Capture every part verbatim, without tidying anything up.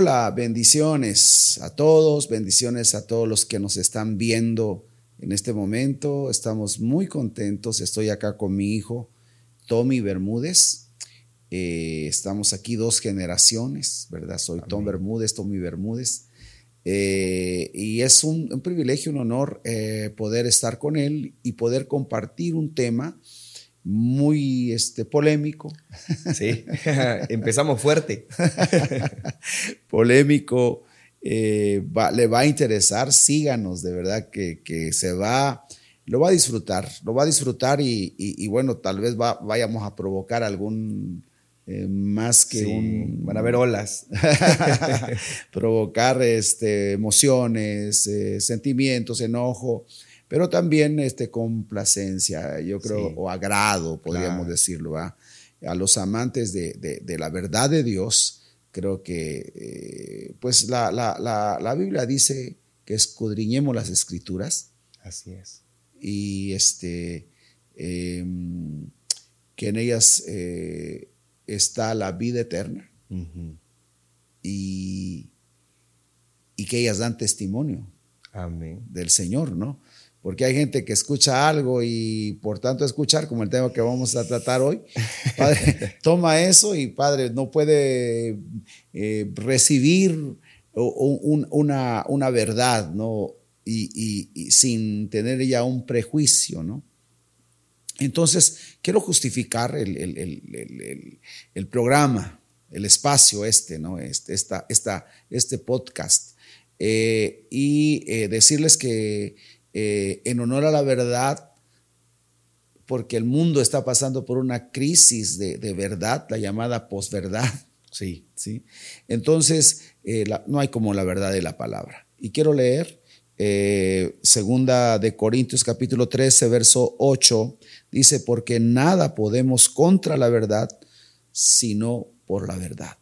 Hola, bendiciones a todos, bendiciones a todos los que nos están viendo en este momento. Estamos muy contentos, estoy acá con mi hijo Tommy Bermúdez. Eh, estamos aquí dos generaciones, ¿verdad? Soy Amén. Tom Bermúdez, Tommy Bermúdez. Eh, y es un, un privilegio, un honor eh, poder estar con él y poder compartir un tema muy este, polémico. Sí, empezamos fuerte. Polémico, eh, va, le va a interesar, síganos, de verdad que, que se va, lo va a disfrutar, lo va a disfrutar y, y, y bueno, tal vez va, vayamos a provocar algún... Eh, más que sí, un... Van a haber olas. Provocar este, emociones, eh, sentimientos, enojo, pero también este, complacencia, yo creo, sí. o agrado, podríamos claro. decirlo. ¿Va? A los amantes de, de, de la verdad de Dios, creo que eh, pues la, la, la, la Biblia dice que escudriñemos las Escrituras. Así es. Y este, eh, que en ellas... Eh, está la vida eterna uh-huh. y, y que ellas dan testimonio Amén. Del Señor, ¿no? Porque hay gente que escucha algo y por tanto escuchar, como el tema que vamos a tratar hoy, Padre, toma eso y Padre no puede eh, recibir un, una, una verdad, ¿no? Y, y, y sin tener ya un prejuicio, ¿no? Entonces, quiero justificar el, el, el, el, el, el programa, el espacio este, ¿no? este, esta, esta, este podcast eh, y eh, decirles que eh, en honor a la verdad, porque el mundo está pasando por una crisis de, de verdad, la llamada posverdad. Sí, sí. Entonces, eh, la, no hay como la verdad de la palabra. Y quiero leer eh, segunda de Corintios capítulo trece, verso ocho. Dice, porque nada podemos contra la verdad, sino por la verdad.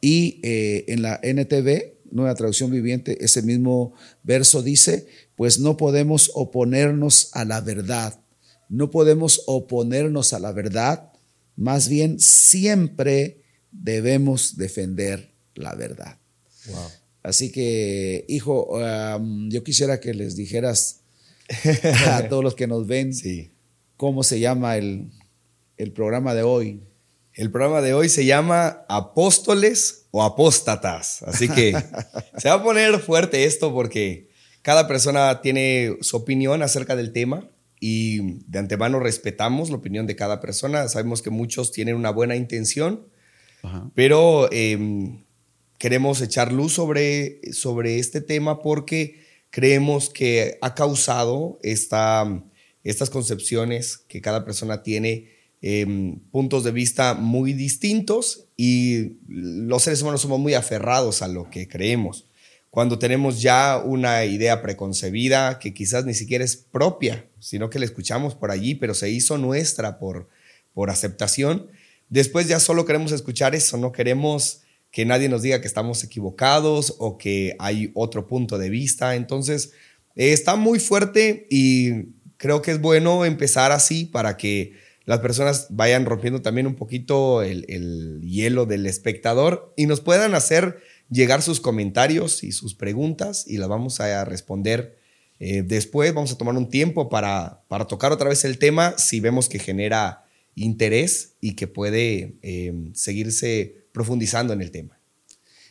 Y eh, en la N T V, Nueva Traducción Viviente, ese mismo verso dice, pues no podemos oponernos a la verdad. No podemos oponernos a la verdad, más bien siempre debemos defender la verdad. Wow. Así que, hijo, um, yo quisiera que les dijeras a todos los que nos ven, sí. ¿Cómo se llama el, el programa de hoy? El programa de hoy se llama Apóstoles o Apóstatas. Así que se va a poner fuerte esto porque cada persona tiene su opinión acerca del tema y de antemano respetamos la opinión de cada persona. Sabemos que muchos tienen una buena intención, Ajá. pero eh, queremos echar luz sobre, sobre este tema porque creemos que ha causado esta... Estas concepciones que cada persona tiene, eh, puntos de vista muy distintos y los seres humanos somos muy aferrados a lo que creemos. Cuando tenemos ya una idea preconcebida que quizás ni siquiera es propia, sino que la escuchamos por allí, pero se hizo nuestra por, por aceptación, después ya solo queremos escuchar eso, no queremos que nadie nos diga que estamos equivocados o que hay otro punto de vista. Entonces, eh, está muy fuerte y... Creo que es bueno empezar así para que las personas vayan rompiendo también un poquito el, el hielo del espectador y nos puedan hacer llegar sus comentarios y sus preguntas y las vamos a responder eh, después. Vamos a tomar un tiempo para, para tocar otra vez el tema si vemos que genera interés y que puede eh, seguirse profundizando en el tema.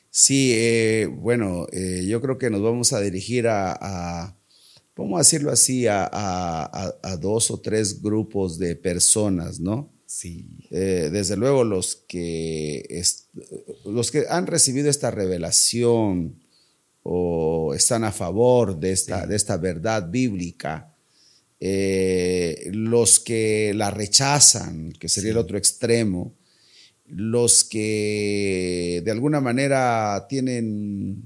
Sí, eh, bueno, eh, yo creo que nos vamos a dirigir a... a vamos a decirlo así, a, a, a dos o tres grupos de personas, ¿no? Sí. Eh, desde luego los que, est- los que han recibido esta revelación o están a favor de esta, sí. de esta verdad bíblica, eh, los que la rechazan, que sería sí. el otro extremo, los que de alguna manera tienen...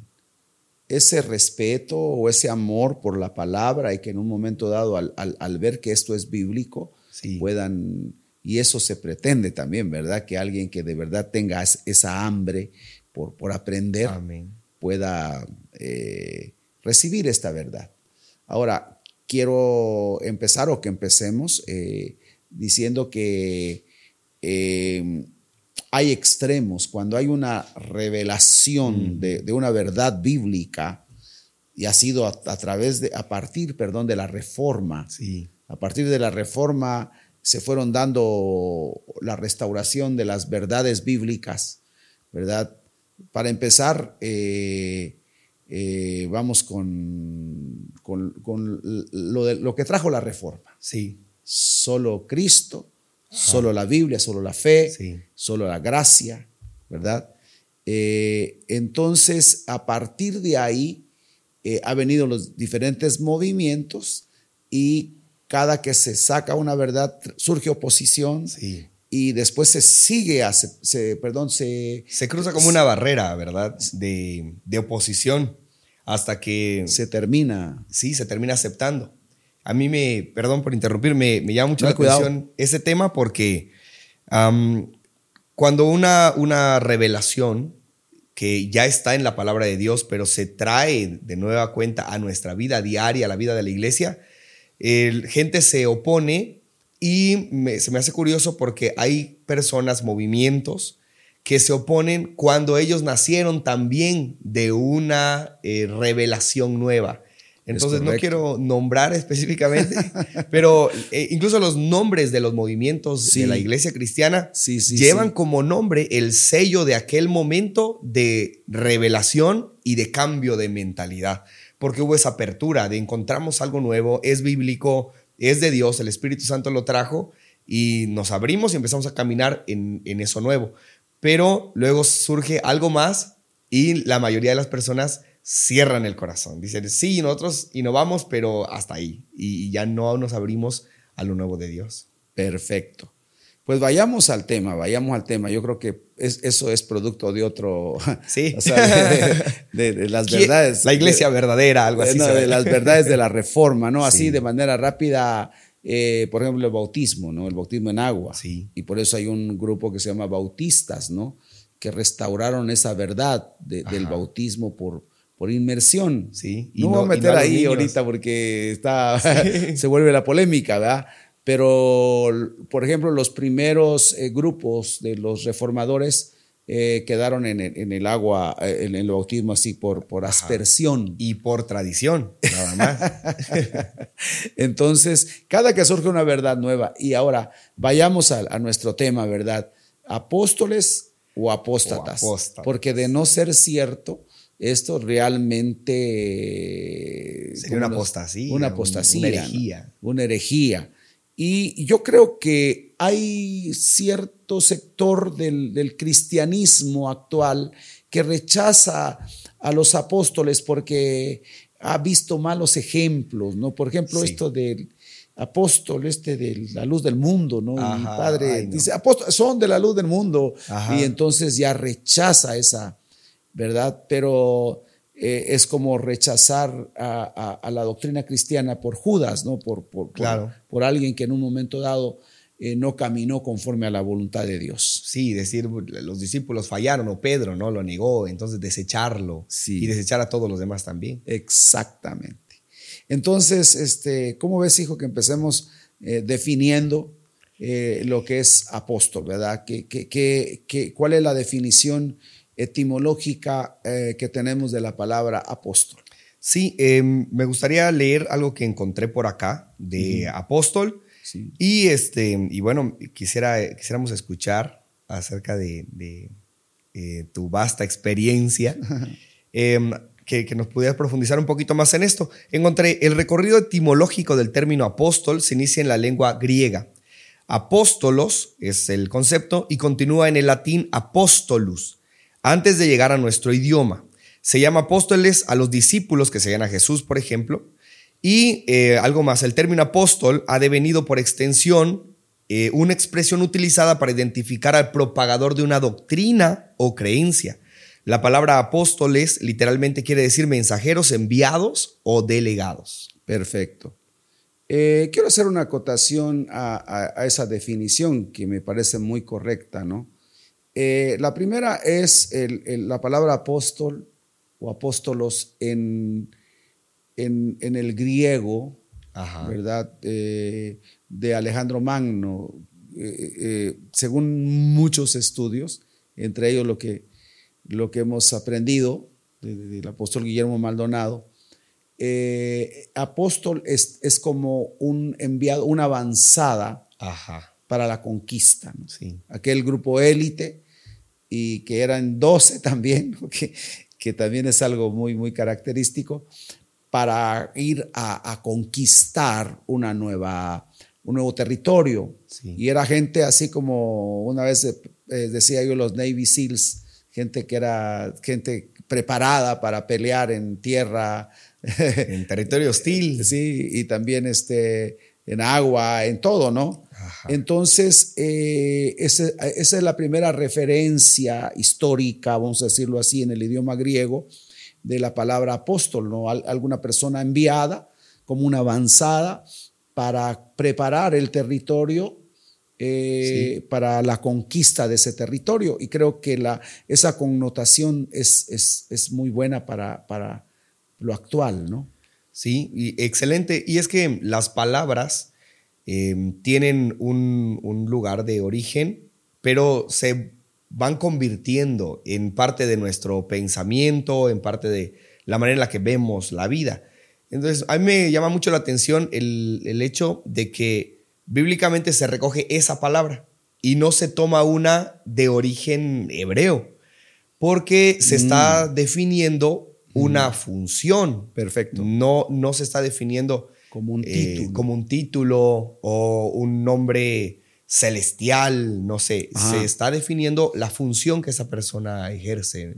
ese respeto o ese amor por la palabra y que en un momento dado al, al, al ver que esto es bíblico sí. puedan, y eso se pretende también, ¿verdad? Que alguien que de verdad tenga esa hambre por, por aprender Amén. Pueda eh, recibir esta verdad. Ahora, quiero empezar o que empecemos eh, diciendo que eh, hay extremos. Cuando hay una revelación mm. de, de una verdad bíblica, y ha sido a, a través de, a partir, perdón, de la Reforma. Sí. A partir de la Reforma se fueron dando la restauración de las verdades bíblicas, ¿verdad? Para empezar, eh, eh, vamos con, con, con lo, de, lo que trajo la Reforma. Sí. Solo Cristo, ajá, solo la Biblia, solo la fe, sí, solo la gracia, ¿verdad? Eh, entonces, a partir de ahí, eh, han venido los diferentes movimientos, y cada que se saca una verdad surge oposición, sí, y después se sigue, a, se, se, perdón, se... Se cruza como se, una barrera, ¿verdad? De, de oposición hasta que... Se termina. Sí, se termina aceptando. A mí me, perdón por interrumpir, me, me llama mucho no, la cuidado. atención ese tema porque um, cuando una, una revelación que ya está en la palabra de Dios, pero se trae de nueva cuenta a nuestra vida diaria, a la vida de la iglesia, el, gente se opone y me, se me hace curioso porque hay personas, movimientos que se oponen cuando ellos nacieron también de una eh, revelación nueva. Entonces no quiero nombrar específicamente, pero eh, incluso los nombres de los movimientos, sí, de la iglesia cristiana, sí, sí, llevan, sí, como nombre el sello de aquel momento de revelación y de cambio de mentalidad. Porque hubo esa apertura de encontramos algo nuevo, es bíblico, es de Dios, el Espíritu Santo lo trajo y nos abrimos y empezamos a caminar en, en eso nuevo. Pero luego surge algo más y la mayoría de las personas cierran el corazón. Dicen, sí, nosotros innovamos, pero hasta ahí. Y ya no nos abrimos a lo nuevo de Dios. Perfecto. Pues vayamos al tema, vayamos al tema. Yo creo que es, eso es producto de otro... Sí. O sea, de, de, de, de las verdades... La iglesia de, verdadera, algo así. No, de las verdades de la Reforma, ¿no? Sí. Así, de manera rápida, eh, por ejemplo, el bautismo, ¿no? El bautismo en agua. Sí. Y por eso hay un grupo que se llama bautistas, ¿no? Que restauraron esa verdad de, del bautismo por... por inmersión. Sí, y no, no voy a meter no a ahí niños. Ahorita porque está, sí. Se vuelve la polémica, ¿verdad? Pero, por ejemplo, los primeros eh, grupos de los reformadores eh, quedaron en, en el agua, en el bautismo así por, por aspersión. Y por tradición, nada más. Entonces, cada que surge una verdad nueva, y ahora vayamos a, a nuestro tema, ¿verdad? Apóstoles o apóstatas. O apóstatas. Porque de no ser cierto... Esto realmente sería una apostasía, una apostasía, una herejía, ¿no? Una herejía. Y yo creo que hay cierto sector del, del cristianismo actual que rechaza a los apóstoles porque ha visto malos ejemplos, ¿no? Por ejemplo, sí. Esto del apóstol, este de la luz del mundo, ¿no? Ajá, mi padre ay, no. dice, apóstol, son de la luz del mundo. Ajá. Y entonces ya rechaza esa, ¿verdad? Pero eh, es como rechazar a, a, a la doctrina cristiana por Judas, ¿no? Por, por, claro. por, por alguien que en un momento dado eh, no caminó conforme a la voluntad de Dios. Sí, decir, los discípulos fallaron, o Pedro, ¿no? Lo negó, entonces desecharlo, sí. Y desechar a todos los demás también. Exactamente. Entonces, este, ¿cómo ves, hijo, que empecemos eh, definiendo eh, lo que es apóstol, ¿verdad? ¿Qué, qué, qué, qué, ¿Cuál es la definición etimológica eh, que tenemos de la palabra apóstol? Sí, eh, me gustaría leer algo que encontré por acá de uh-huh. apóstol, sí. y este y bueno quisiera quisiéramos escuchar acerca de, de eh, tu vasta experiencia, eh, que, que nos pudieras profundizar un poquito más en esto. Encontré el recorrido etimológico del término apóstol se inicia en la lengua griega. Apóstolos es el concepto y continúa en el latín apostolus. Antes de llegar a nuestro idioma, se llama apóstoles a los discípulos que seguían a Jesús, por ejemplo. Y eh, algo más, el término apóstol ha devenido por extensión eh, una expresión utilizada para identificar al propagador de una doctrina o creencia. La palabra apóstoles literalmente quiere decir mensajeros enviados o delegados. Perfecto. Eh, quiero hacer una acotación a, a, a esa definición que me parece muy correcta, ¿no? Eh, la primera es el, el, la palabra apóstol o apóstolos en, en, en el griego, ajá, ¿verdad? Eh, de Alejandro Magno, eh, eh, según muchos estudios, entre ellos lo que, lo que hemos aprendido del, del apóstol Guillermo Maldonado, eh, apóstol es, es como un enviado, una avanzada, ajá, para la conquista, ¿no? Sí. Aquel grupo élite, y que eran doce también, que, que también es algo muy, muy característico, para ir a, a conquistar una nueva, un nuevo territorio. Sí. Y era gente así como, una vez decía yo, los Navy Seals, gente que era gente preparada para pelear en tierra. En territorio hostil. Sí, y también este, en agua, en todo, ¿no? Ajá. Entonces, eh, esa, esa es la primera referencia histórica, vamos a decirlo así, en el idioma griego, de la palabra apóstol, ¿no? Al, alguna persona enviada como una avanzada para preparar el territorio, eh, sí, para la conquista de ese territorio. Y creo que la, esa connotación es, es, es muy buena para, para lo actual, ¿no? Sí, y excelente. Y es que las palabras eh, tienen un, un lugar de origen, pero se van convirtiendo en parte de nuestro pensamiento, en parte de la manera en la que vemos la vida. Entonces, a mí me llama mucho la atención el, el hecho de que bíblicamente se recoge esa palabra y no se toma una de origen hebreo, porque se mm. está definiendo una mm. función. Perfecto. No, no se está definiendo como un, eh, como un título o un nombre celestial, no sé. Ajá. Se está definiendo la función que esa persona ejerce.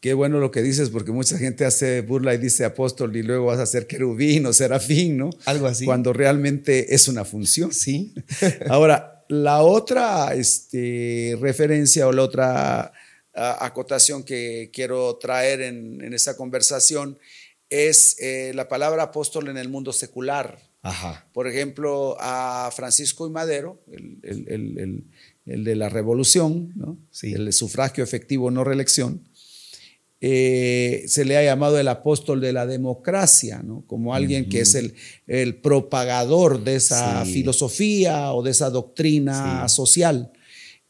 Qué bueno lo que dices, porque mucha gente hace burla y dice apóstol y luego vas a ser querubín o serafín, ¿no? Algo así. Cuando realmente es una función. Sí. Ahora, la otra este, referencia o la otra a, acotación que quiero traer en, en esa conversación es eh, la palabra apóstol en el mundo secular. Ajá. Por ejemplo, a Francisco I. Madero, el, el, el, el, el de la revolución, ¿no? Sí. El sufragio efectivo, no reelección. Eh, se le ha llamado el apóstol de la democracia, ¿no? Como alguien uh-huh. que es el, el propagador de esa sí. filosofía o de esa doctrina sí. social.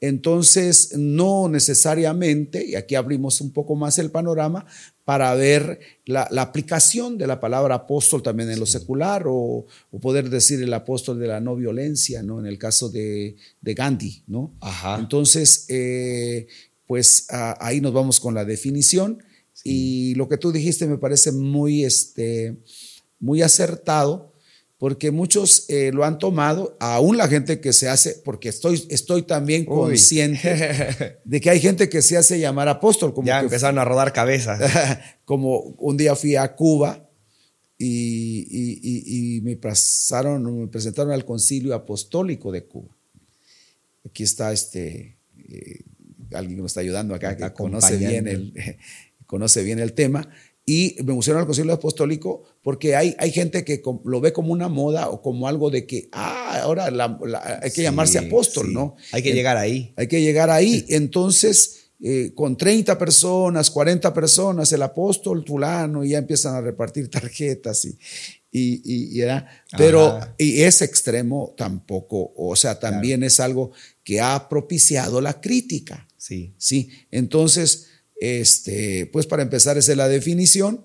Entonces, no necesariamente, y aquí abrimos un poco más el panorama para ver la, la aplicación de la palabra apóstol también en sí. lo secular, o, o poder decir el apóstol de la no violencia, ¿no? En el caso de, de Gandhi, ¿no? Ajá. Entonces, eh, pues a, ahí nos vamos con la definición sí. y lo que tú dijiste me parece muy, este, muy acertado, porque muchos eh, lo han tomado, aún la gente que se hace, porque estoy, estoy también Uy. consciente de que hay gente que se hace llamar apóstol. Como ya que empezaron a rodar cabezas. Como un día fui a Cuba y, y, y, y me, pasaron, me presentaron al Concilio Apostólico de Cuba. Aquí está este... Eh, alguien que nos está ayudando acá, que conoce bien, el, conoce bien el tema, y me pusieron al Concilio Apostólico porque hay, hay gente que lo ve como una moda o como algo de que ah, ahora la, la, hay que sí, llamarse apóstol, sí. ¿no? Hay que eh, llegar ahí. Hay que llegar ahí. Entonces, eh, con treinta personas, cuarenta personas, el apóstol fulano, y ya empiezan a repartir tarjetas y... Y, y, y era, pero y ese extremo tampoco, o sea, también claro. es algo que ha propiciado la crítica. Sí. Sí. Entonces, este, pues para empezar, esa es la definición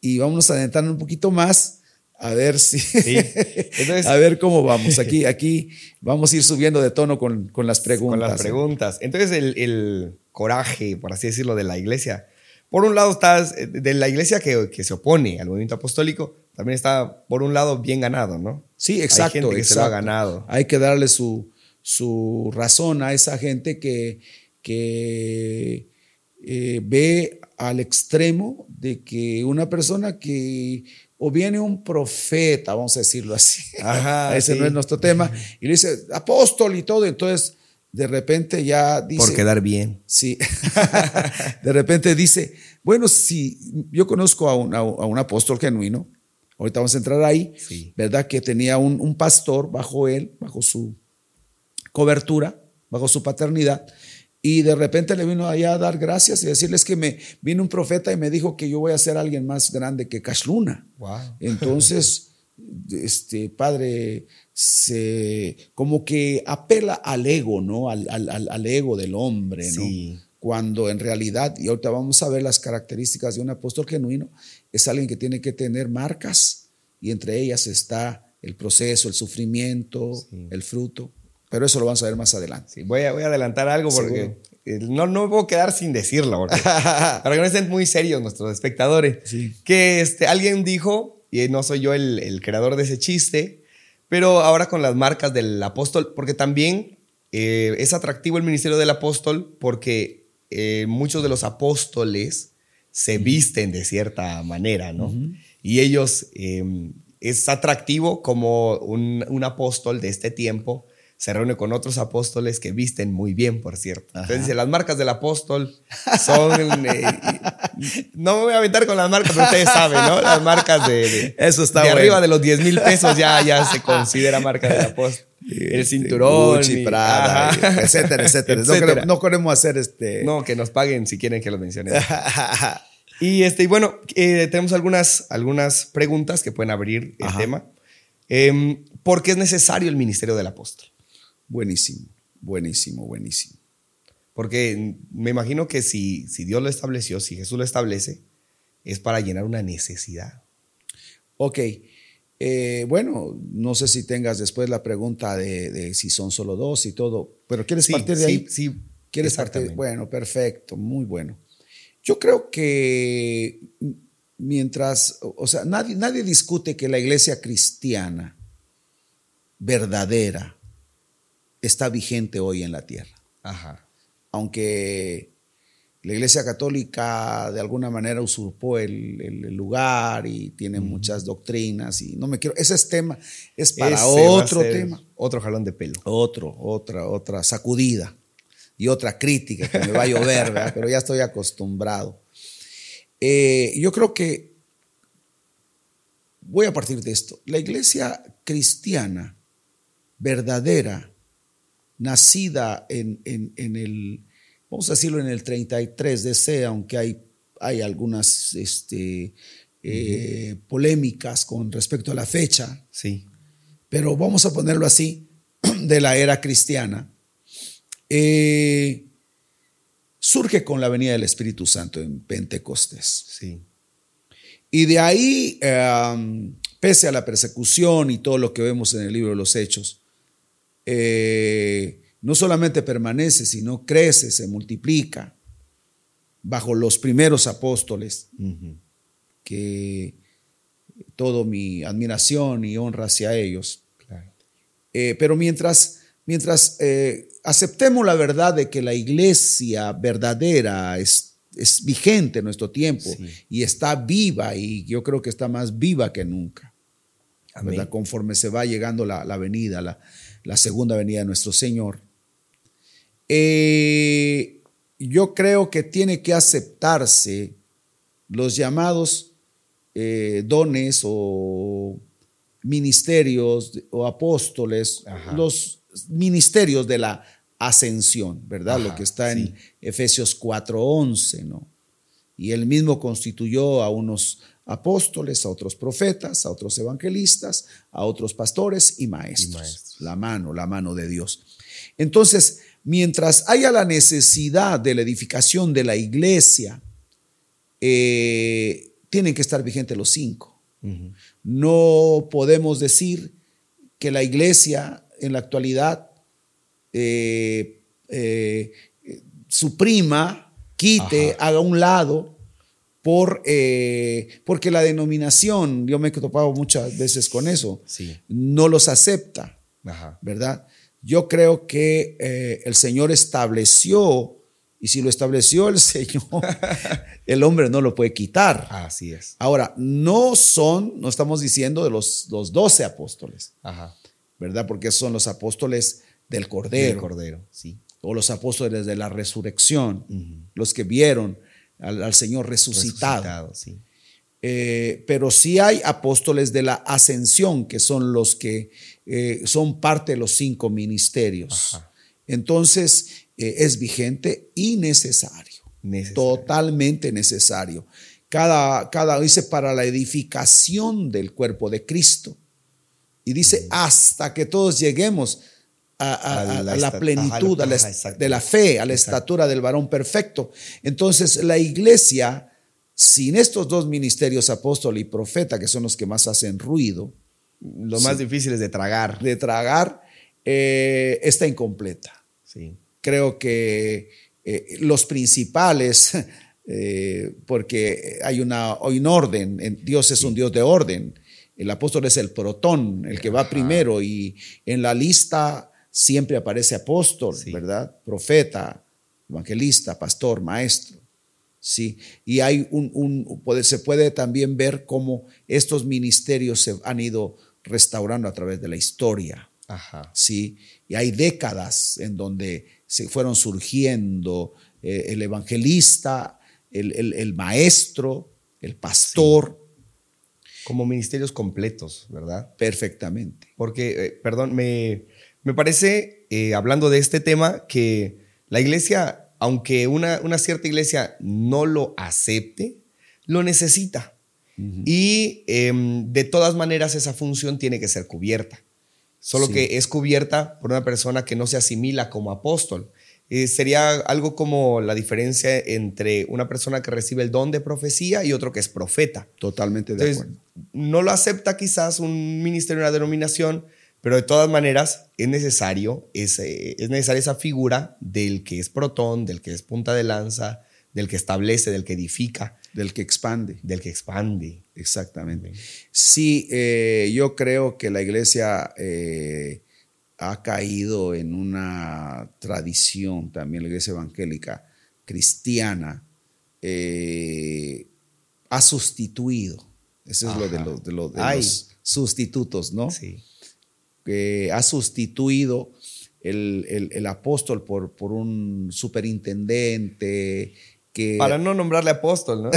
y vamos a adentrar un poquito más a ver si, sí. Entonces, a ver cómo vamos. Aquí, aquí vamos a ir subiendo de tono con, con las preguntas. Con las preguntas. Entonces, el, el coraje, por así decirlo, de la iglesia. Por un lado está de la iglesia que, que se opone al movimiento apostólico, también está por un lado bien ganado, ¿no? Sí, exacto. Hay gente que exacto. se lo ha ganado. Hay que darle su, su razón a esa gente que, que eh, ve al extremo de que una persona que... O viene un profeta, vamos a decirlo así. Ajá, ese sí. no es nuestro tema. Y le dice, apóstol y todo, entonces... De repente ya dice. Por quedar bien. Sí. De repente dice, bueno, si yo conozco a un, a un apóstol genuino, ahorita vamos a entrar ahí, sí. ¿verdad? Que tenía un, un pastor bajo él, bajo su cobertura, bajo su paternidad, y de repente le vino allá a dar gracias y decirles que me vino un profeta y me dijo que yo voy a ser alguien más grande que Cash Luna. Wow. Entonces. este padre, se como que apela al ego, ¿no? Al, al, al ego del hombre, ¿no? Sí. Cuando en realidad, y ahorita vamos a ver las características de un apóstol genuino, es alguien que tiene que tener marcas, y entre ellas está el proceso, el sufrimiento, sí, el fruto. Pero eso lo vamos a ver más adelante. Sí, voy, a, voy a adelantar algo porque no, no me puedo quedar sin decirlo. Porque, para que no estén muy serios nuestros espectadores. Sí. Que este, alguien dijo, y no soy yo el, el creador de ese chiste, pero ahora con las marcas del apóstol, porque también eh, es atractivo el ministerio del apóstol porque eh, muchos de los apóstoles se visten de cierta manera, ¿no? Uh-huh. Y ellos... Eh, es atractivo como un, un apóstol de este tiempo se reúne con otros apóstoles que visten muy bien, por cierto. Ajá. Entonces dice, las marcas del apóstol son... eh, no me voy a aventar con las marcas, pero ustedes saben, ¿no? Las marcas de... de Eso está de bueno. Arriba de los diez mil pesos ya, ya se considera marca del apóstol. El cinturón. Gucci, Prada, y, etcétera, etcétera. etcétera. No, no queremos hacer este... No, que nos paguen si quieren que lo mencionemos. Y, este, y bueno, eh, tenemos algunas, algunas preguntas que pueden abrir el Ajá. tema. Eh, ¿Por qué es necesario el ministerio del apóstol? Buenísimo, buenísimo, buenísimo. Porque me imagino que si, si Dios lo estableció, si Jesús lo establece, es para llenar una necesidad. Ok. Eh, bueno, no sé si tengas después la pregunta de, de si son solo dos y todo, pero ¿quieres sí, partir de sí, ahí? Sí, sí. ¿Quieres partir? Bueno, perfecto, muy bueno. Yo creo que mientras, o sea, nadie, nadie discute que la iglesia cristiana verdadera está vigente hoy en la tierra. Ajá. Aunque la iglesia católica de alguna manera usurpó el, el, el lugar y tiene mm. muchas doctrinas y no me quiero, ese es tema, es para ese otro tema. Otro jalón de pelo. Otro, otra, otra sacudida. Y otra crítica que me va a llover, ¿verdad? Pero ya estoy acostumbrado. Eh, yo creo que voy a partir de esto. La iglesia cristiana verdadera, nacida en, en, en el, vamos a decirlo, en el treinta y tres D C, aunque hay, hay algunas este, eh, uh-huh. polémicas con respecto a la fecha, sí, pero vamos a ponerlo así, de la era cristiana. Eh, surge con la venida del Espíritu Santo en Pentecostés. Sí. Y de ahí, eh, pese a la persecución y todo lo que vemos en el libro de los Hechos, eh, no solamente permanece, sino crece, se multiplica bajo los primeros apóstoles, uh-huh. que toda mi admiración y honra hacia ellos. Claro. Eh, pero mientras, mientras eh, aceptemos la verdad de que la iglesia verdadera es, es vigente en nuestro tiempo, sí, y está viva, y yo creo que está más viva que nunca, ¿verdad? Conforme se va llegando la, la venida, la, la segunda venida de nuestro Señor. Eh, yo creo que tiene que aceptarse los llamados eh, dones o ministerios o apóstoles, Ajá. los ministerios de la ascensión, ¿verdad? Ajá, lo que está en sí. Efesios cuatro once, ¿no? Y él mismo constituyó a unos apóstoles, a otros profetas, a otros evangelistas, a otros pastores y maestros. Y maestros. La mano, la mano de Dios. Entonces, mientras haya la necesidad de la edificación de la iglesia, eh, tienen que estar vigentes los cinco. Uh-huh. No podemos decir que la iglesia en la actualidad eh, eh, suprima, quite, Ajá. haga a un lado por, eh, porque la denominación, yo me he topado muchas veces con eso, sí. no los acepta, Ajá. ¿verdad? Yo creo que eh, el Señor estableció, y si lo estableció el Señor, el hombre no lo puede quitar. Así es. Ahora, no son, no estamos diciendo de los, los doce apóstoles, Ajá. ¿verdad? Porque son los apóstoles del Cordero. Del Cordero, sí. O los apóstoles de la resurrección, uh-huh. los que vieron al, al Señor resucitado. resucitado sí. Eh, pero sí hay apóstoles de la ascensión, que son los que eh, son parte de los cinco ministerios. Ajá. Entonces, eh, es vigente y necesario. necesario. Totalmente necesario. Cada, cada, dice, para la edificación del cuerpo de Cristo. Y dice, hasta que todos lleguemos a, a, a, a la, la plenitud a la, de la fe, a la estatura del varón perfecto. Entonces la iglesia, sin estos dos ministerios, apóstol y profeta, que son los que más hacen ruido, lo sí. más difícil es de tragar. De tragar, eh, está incompleta. Sí. Creo que eh, los principales, eh, porque hay una, hay un orden, Dios es sí. un Dios de orden. El apóstol es el protón, el que va Ajá. primero, y en la lista siempre aparece apóstol, sí. ¿verdad? Profeta, evangelista, pastor, maestro. Sí, y hay un, un puede, se puede también ver cómo estos ministerios se han ido restaurando a través de la historia. Ajá. Sí, y hay décadas en donde se fueron surgiendo eh, el evangelista, el, el, el maestro, el pastor. Sí. Como ministerios completos, ¿verdad? Perfectamente. Porque, eh, perdón, me, me parece, eh, hablando de este tema, que la iglesia, aunque una, una cierta iglesia no lo acepte, lo necesita. Uh-huh. Y eh, de todas maneras esa función tiene que ser cubierta. Solo sí. que es cubierta por una persona que no se asimila como apóstol. Eh, sería algo como la diferencia entre una persona que recibe el don de profecía y otro que es profeta. Totalmente de Entonces, acuerdo. No lo acepta quizás un ministerio, una denominación, pero de todas maneras es necesario ese, es necesaria esa figura del que es protón, del que es punta de lanza, del que establece, del que edifica. Del que expande. Del que expande. Exactamente. Sí, eh, yo creo que la iglesia... Eh, ha caído en una tradición también, la iglesia evangélica cristiana eh, ha sustituido, eso es Ajá. lo de, lo, de, lo, de los sustitutos, ¿no? Sí. Eh, ha sustituido el, el, el apóstol por, por un superintendente que... Para no nombrarle apóstol, ¿no?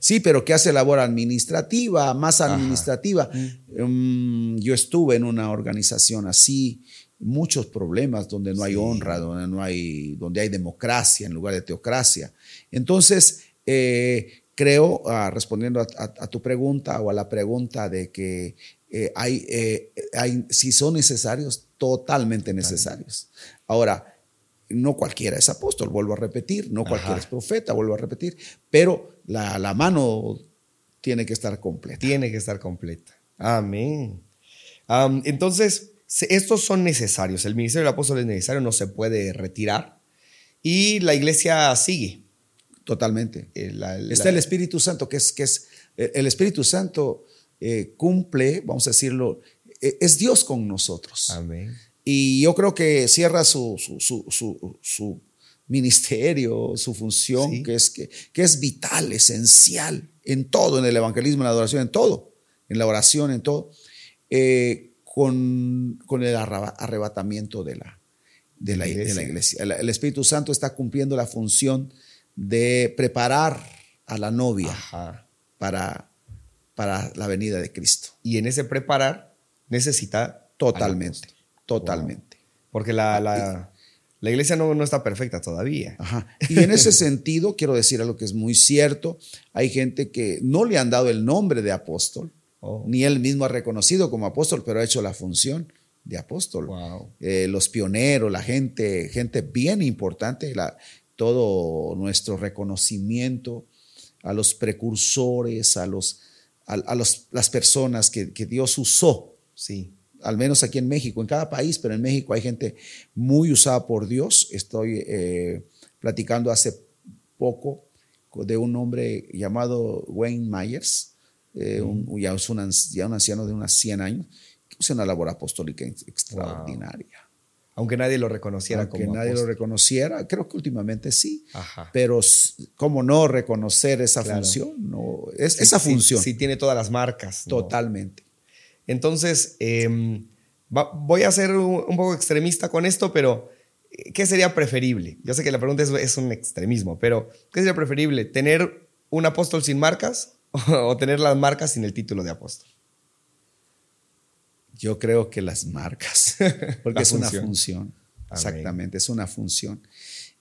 Sí, pero que hace labor administrativa, más administrativa. Um, yo estuve en una organización así, muchos problemas donde no sí. hay honra, donde no hay, donde hay democracia en lugar de teocracia. Entonces, eh, creo, ah, respondiendo a, a, a tu pregunta o a la pregunta de que eh, hay, eh, hay, si son necesarios, totalmente necesarios. Ahora, no cualquiera es apóstol, vuelvo a repetir, no cualquiera Ajá. es profeta, vuelvo a repetir, pero la, la mano tiene que estar completa. Tiene que estar completa. Amén. Um, entonces, estos son necesarios. El ministerio del apóstol es necesario, no se puede retirar. Y la iglesia sigue. Totalmente. Eh, la, la, Está el Espíritu Santo, que es, que es el Espíritu Santo eh, cumple, vamos a decirlo, eh, es Dios con nosotros. Amén. Y yo creo que cierra su, su, su, su, su ministerio, su función, sí. que, es, que, que es vital, esencial, en todo, en el evangelismo, en la adoración, en todo, en la oración, en todo, eh, con, con el arrebatamiento de la, de la, iglesia. De la iglesia. El, el Espíritu Santo está cumpliendo la función de preparar a la novia para, para la venida de Cristo. Y en ese preparar necesita totalmente. Totalmente. Wow. Porque la, la, la iglesia no, no está perfecta todavía. Ajá. Y en ese sentido, quiero decir algo que es muy cierto. Hay gente que no le han dado el nombre de apóstol, oh. ni él mismo ha reconocido como apóstol, pero ha hecho la función de apóstol. Wow. Eh, los pioneros, la gente, gente bien importante, la, todo nuestro reconocimiento a los precursores, a, los, a, a los, las personas que, que Dios usó. Sí. Al menos aquí en México, en cada país, pero en México hay gente muy usada por Dios. Estoy eh, platicando hace poco de un hombre llamado Wayne Myers, eh, mm. un, ya, es un, ya un anciano de unos cien años, que hizo una labor apostólica extraordinaria. Wow. Aunque nadie lo reconociera Aunque como nadie apóstol. Lo reconociera, creo que últimamente sí. Ajá. Pero cómo no reconocer esa claro. función. No, es, sí, esa función. Sí, sí tiene todas las marcas. Totalmente. No. Entonces, eh, va, voy a ser un, un poco extremista con esto, pero ¿qué sería preferible? Yo sé que la pregunta es, es un extremismo, pero ¿qué sería preferible? ¿Tener un apóstol sin marcas o, o tener las marcas sin el título de apóstol? Yo creo que las marcas, porque es función. Una función. Exactamente, Amén. Es una función.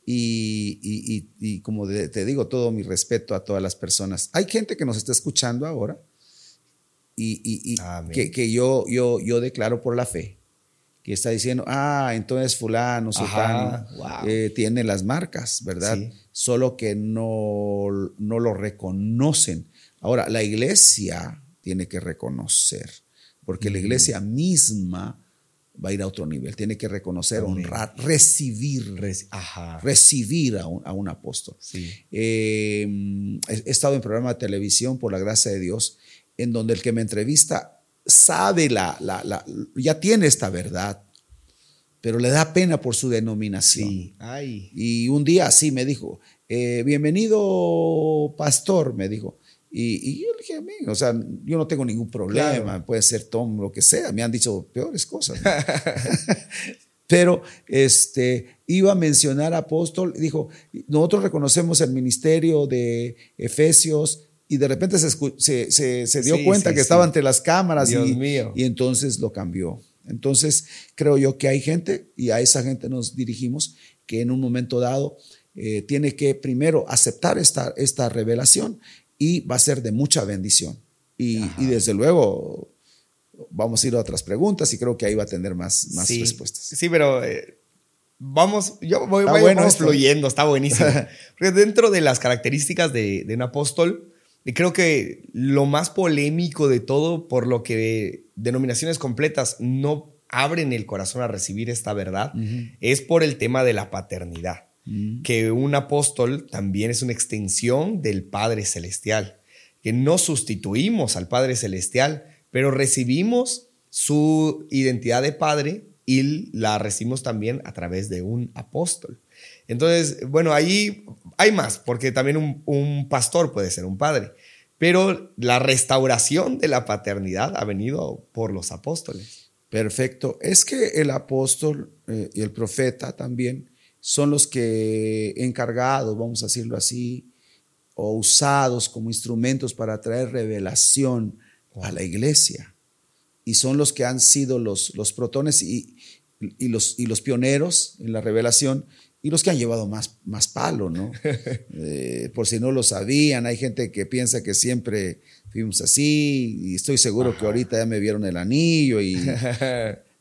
Y, y, y, y como te digo, todo mi respeto a todas las personas. Hay gente que nos está escuchando ahora y, y, y que, que yo, yo, yo declaro por la fe. Que está diciendo, ah, entonces fulano, sultano, wow. eh, tiene las marcas, ¿verdad? Sí. Solo que no, no lo reconocen. Ahora, la iglesia tiene que reconocer, porque mm. la iglesia misma va a ir a otro nivel. Tiene que reconocer, Amén. honrar, recibir, Reci- Ajá. recibir a un, a un apóstol. Sí. Eh, he, he estado en programa de televisión, por la gracia de Dios, en donde el que me entrevista sabe la, la, la, ya tiene esta verdad, pero le da pena por su denominación. Sí. Ay. Y un día así me dijo, eh, bienvenido pastor, me dijo. Y, y yo le dije, a mí, o sea, yo no tengo ningún problema, claro. puede ser Tom, lo que sea, me han dicho peores cosas, ¿no? Pero este, iba a mencionar apóstol, dijo, nosotros reconocemos el ministerio de Efesios. Y de repente se, se, se, se dio sí, cuenta sí, que sí. estaba ante las cámaras y, y entonces lo cambió. Entonces creo yo que hay gente, y a esa gente nos dirigimos, que en un momento dado eh, tiene que primero aceptar esta, esta revelación, y va a ser de mucha bendición. Y, y desde luego vamos a ir a otras preguntas y creo que ahí va a tener más, más sí. respuestas. Sí, pero... Eh. Vamos, yo voy, voy bueno vamos fluyendo, está buenísimo. Porque dentro de las características de, de un apóstol, creo que lo más polémico de todo, por lo que denominaciones completas no abren el corazón a recibir esta verdad, uh-huh. es por el tema de la paternidad. Uh-huh. Que un apóstol también es una extensión del Padre Celestial, que no sustituimos al Padre Celestial, pero recibimos su identidad de padre y la recibimos también a través de un apóstol. Entonces, bueno, ahí hay más, porque también un, un pastor puede ser un padre, pero la restauración de la paternidad ha venido por los apóstoles. Perfecto. Es que el apóstol eh, y el profeta también son los que encargados, vamos a decirlo así, o usados como instrumentos para traer revelación wow. a la iglesia. Y son los que han sido los, los protones y, y, los, y los pioneros en la revelación, y los que han llevado más, más palo, ¿no? Eh, por si no lo sabían, hay gente que piensa que siempre fuimos así, y estoy seguro Ajá. que ahorita ya me vieron el anillo. Y,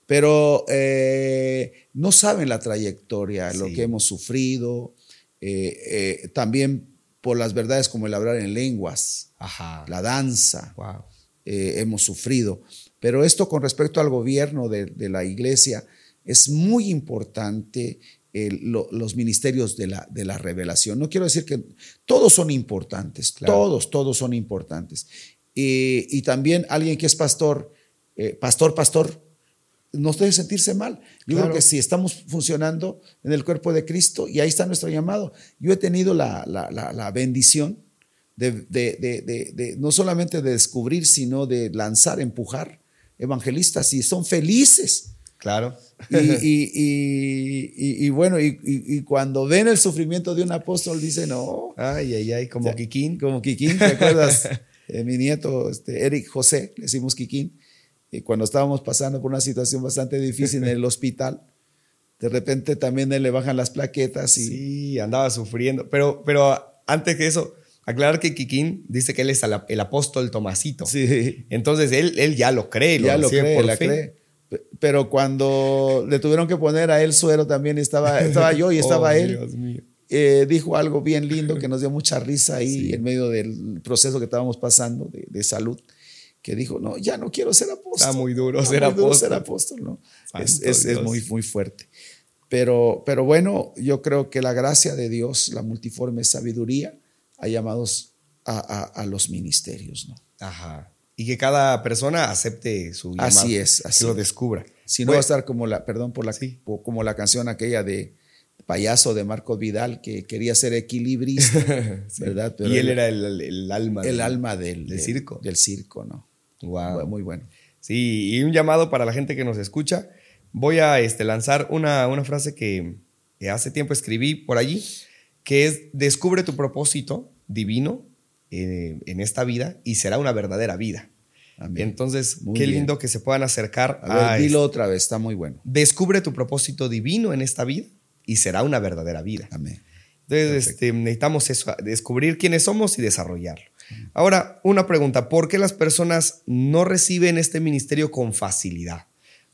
pero eh, no saben la trayectoria, sí. lo que hemos sufrido. Eh, eh, también por las verdades como el hablar en lenguas, Ajá. la danza, wow. eh, hemos sufrido. Pero esto con respecto al gobierno de, de la iglesia, es muy importante el, lo, los ministerios de la, de la revelación. No quiero decir que todos son importantes, claro. todos, todos son importantes. Y, y también alguien que es pastor, eh, pastor, pastor, no debe sentirse mal. Yo claro. creo que si estamos funcionando en el cuerpo de Cristo, y ahí está nuestro llamado. Yo he tenido la, la, la, la bendición de, de, de, de, de no solamente de descubrir, sino de lanzar, empujar. Evangelistas y son felices. Claro. Y, y, y, y, y bueno, y, y, y cuando ven el sufrimiento de un apóstol, dicen, no. Ay, ay, ay, como o sea, Kikín. Como Kikín, ¿te acuerdas? eh, mi nieto, este, Eric José, le decimos Kikín. Y cuando estábamos pasando por una situación bastante difícil en el hospital, de repente también le bajan las plaquetas. Y, sí, andaba sufriendo. Pero, pero antes que eso... Aclarar que Kikín dice que él es el apóstol Tomasito. Sí. Entonces él, él ya lo cree. Lo ya lo cree, por la cree. Pero cuando le tuvieron que poner a él suero también, estaba, estaba yo y estaba oh, él. Dios mío. Eh, dijo algo bien lindo que nos dio mucha risa ahí sí. en medio del proceso que estábamos pasando de, de salud. Que dijo, no, ya no quiero ser apóstol. Está muy duro, Está ser, muy apóstol. duro ser apóstol. ¿No? Es, es, es muy, muy fuerte. Pero, pero bueno, yo creo que la gracia de Dios, la multiforme sabiduría, a llamados a, a, a los ministerios, ¿no? Ajá. Y que cada persona acepte su llamado. Así es, así. Que lo descubra. Si no bueno, va a estar como la, perdón por la, sí. como la canción aquella de Payaso de Marcos Vidal, que quería ser equilibrista, sí. ¿verdad? Pero y él era el, el, el alma. El del, alma del, del circo. Del circo, ¿no? Wow. Muy bueno. Sí, y un llamado para la gente que nos escucha. Voy a este, lanzar una, una frase que hace tiempo escribí por allí, que es, descubre tu propósito divino eh, en esta vida y será una verdadera vida. Amén. Entonces, muy qué bien. Lindo que se puedan acercar a... a ver, dilo este. otra vez, está muy bueno. Descubre tu propósito divino en esta vida y será una verdadera vida. Amén. Entonces, este, necesitamos eso, descubrir quiénes somos y desarrollarlo. Ahora, una pregunta. ¿Por qué las personas no reciben este ministerio con facilidad?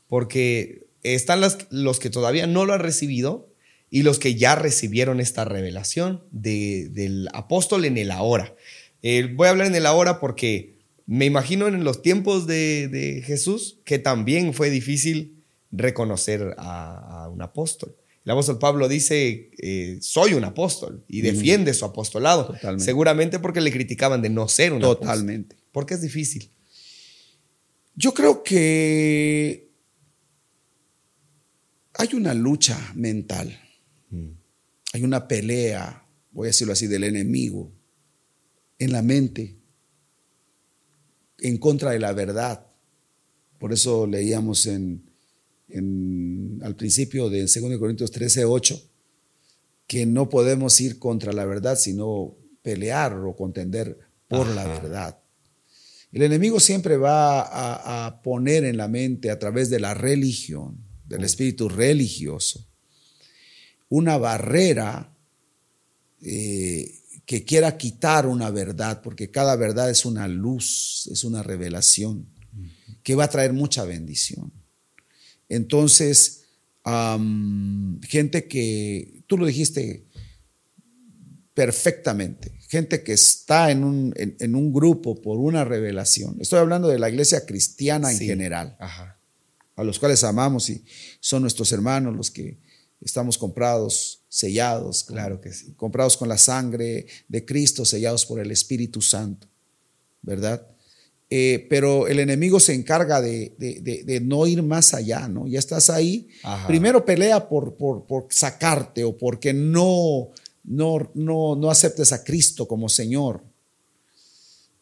Porque están las, los que todavía no lo han recibido y los que ya recibieron esta revelación de, del apóstol en el ahora. Eh, voy a hablar en el ahora porque me imagino en los tiempos de, de Jesús que también fue difícil reconocer a, a un apóstol. El apóstol Pablo dice, eh, soy un apóstol, y defiende mm. su apostolado. Totalmente. Seguramente porque le criticaban de no ser un Totalmente. apóstol. Totalmente. ¿Por qué es difícil? Yo creo que hay una lucha mental. Mm. Hay una pelea, voy a decirlo así, del enemigo en la mente, en contra de la verdad. Por eso leíamos en... En, al principio de dos Corintios trece, ocho, que no podemos ir contra la verdad, sino pelear o contender por Ajá. la verdad. El enemigo siempre va a, a poner en la mente, a través de la religión, del espíritu religioso, una barrera eh, que quiera quitar una verdad, porque cada verdad es una luz, es una revelación que va a traer mucha bendición. Entonces, um, gente que, tú lo dijiste perfectamente, gente que está en un, en, en un grupo por una revelación. Estoy hablando de la iglesia cristiana en sí, general, ajá. a los cuales amamos y son nuestros hermanos los que estamos comprados, sellados, claro que sí, comprados con la sangre de Cristo, sellados por el Espíritu Santo, ¿verdad? Eh, pero el enemigo se encarga de, de, de, de no ir más allá, ¿no? Ya estás ahí. Ajá. Primero pelea por, por, por sacarte o porque no, no, no, no aceptes a Cristo como Señor.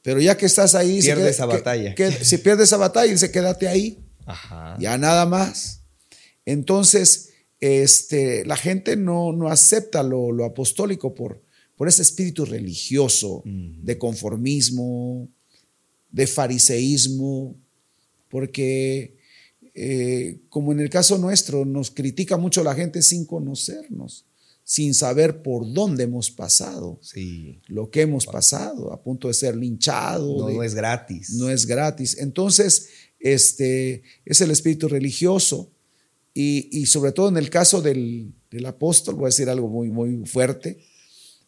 Pero ya que estás ahí, pierde esa batalla. Que, que, si pierdes esa batalla, dice quédate ahí. Ajá. Ya nada más. Entonces, este, la gente no, no acepta lo, lo apostólico por, por ese espíritu religioso mm. de conformismo, de fariseísmo, porque eh, como en el caso nuestro, nos critica mucho la gente sin conocernos, sin saber por dónde hemos pasado, sí. lo que hemos pasado, a punto de ser linchado. No, de, no es gratis. No es gratis. Entonces, este, es el espíritu religioso y, y sobre todo en el caso del, del apóstol, voy a decir algo muy, muy fuerte,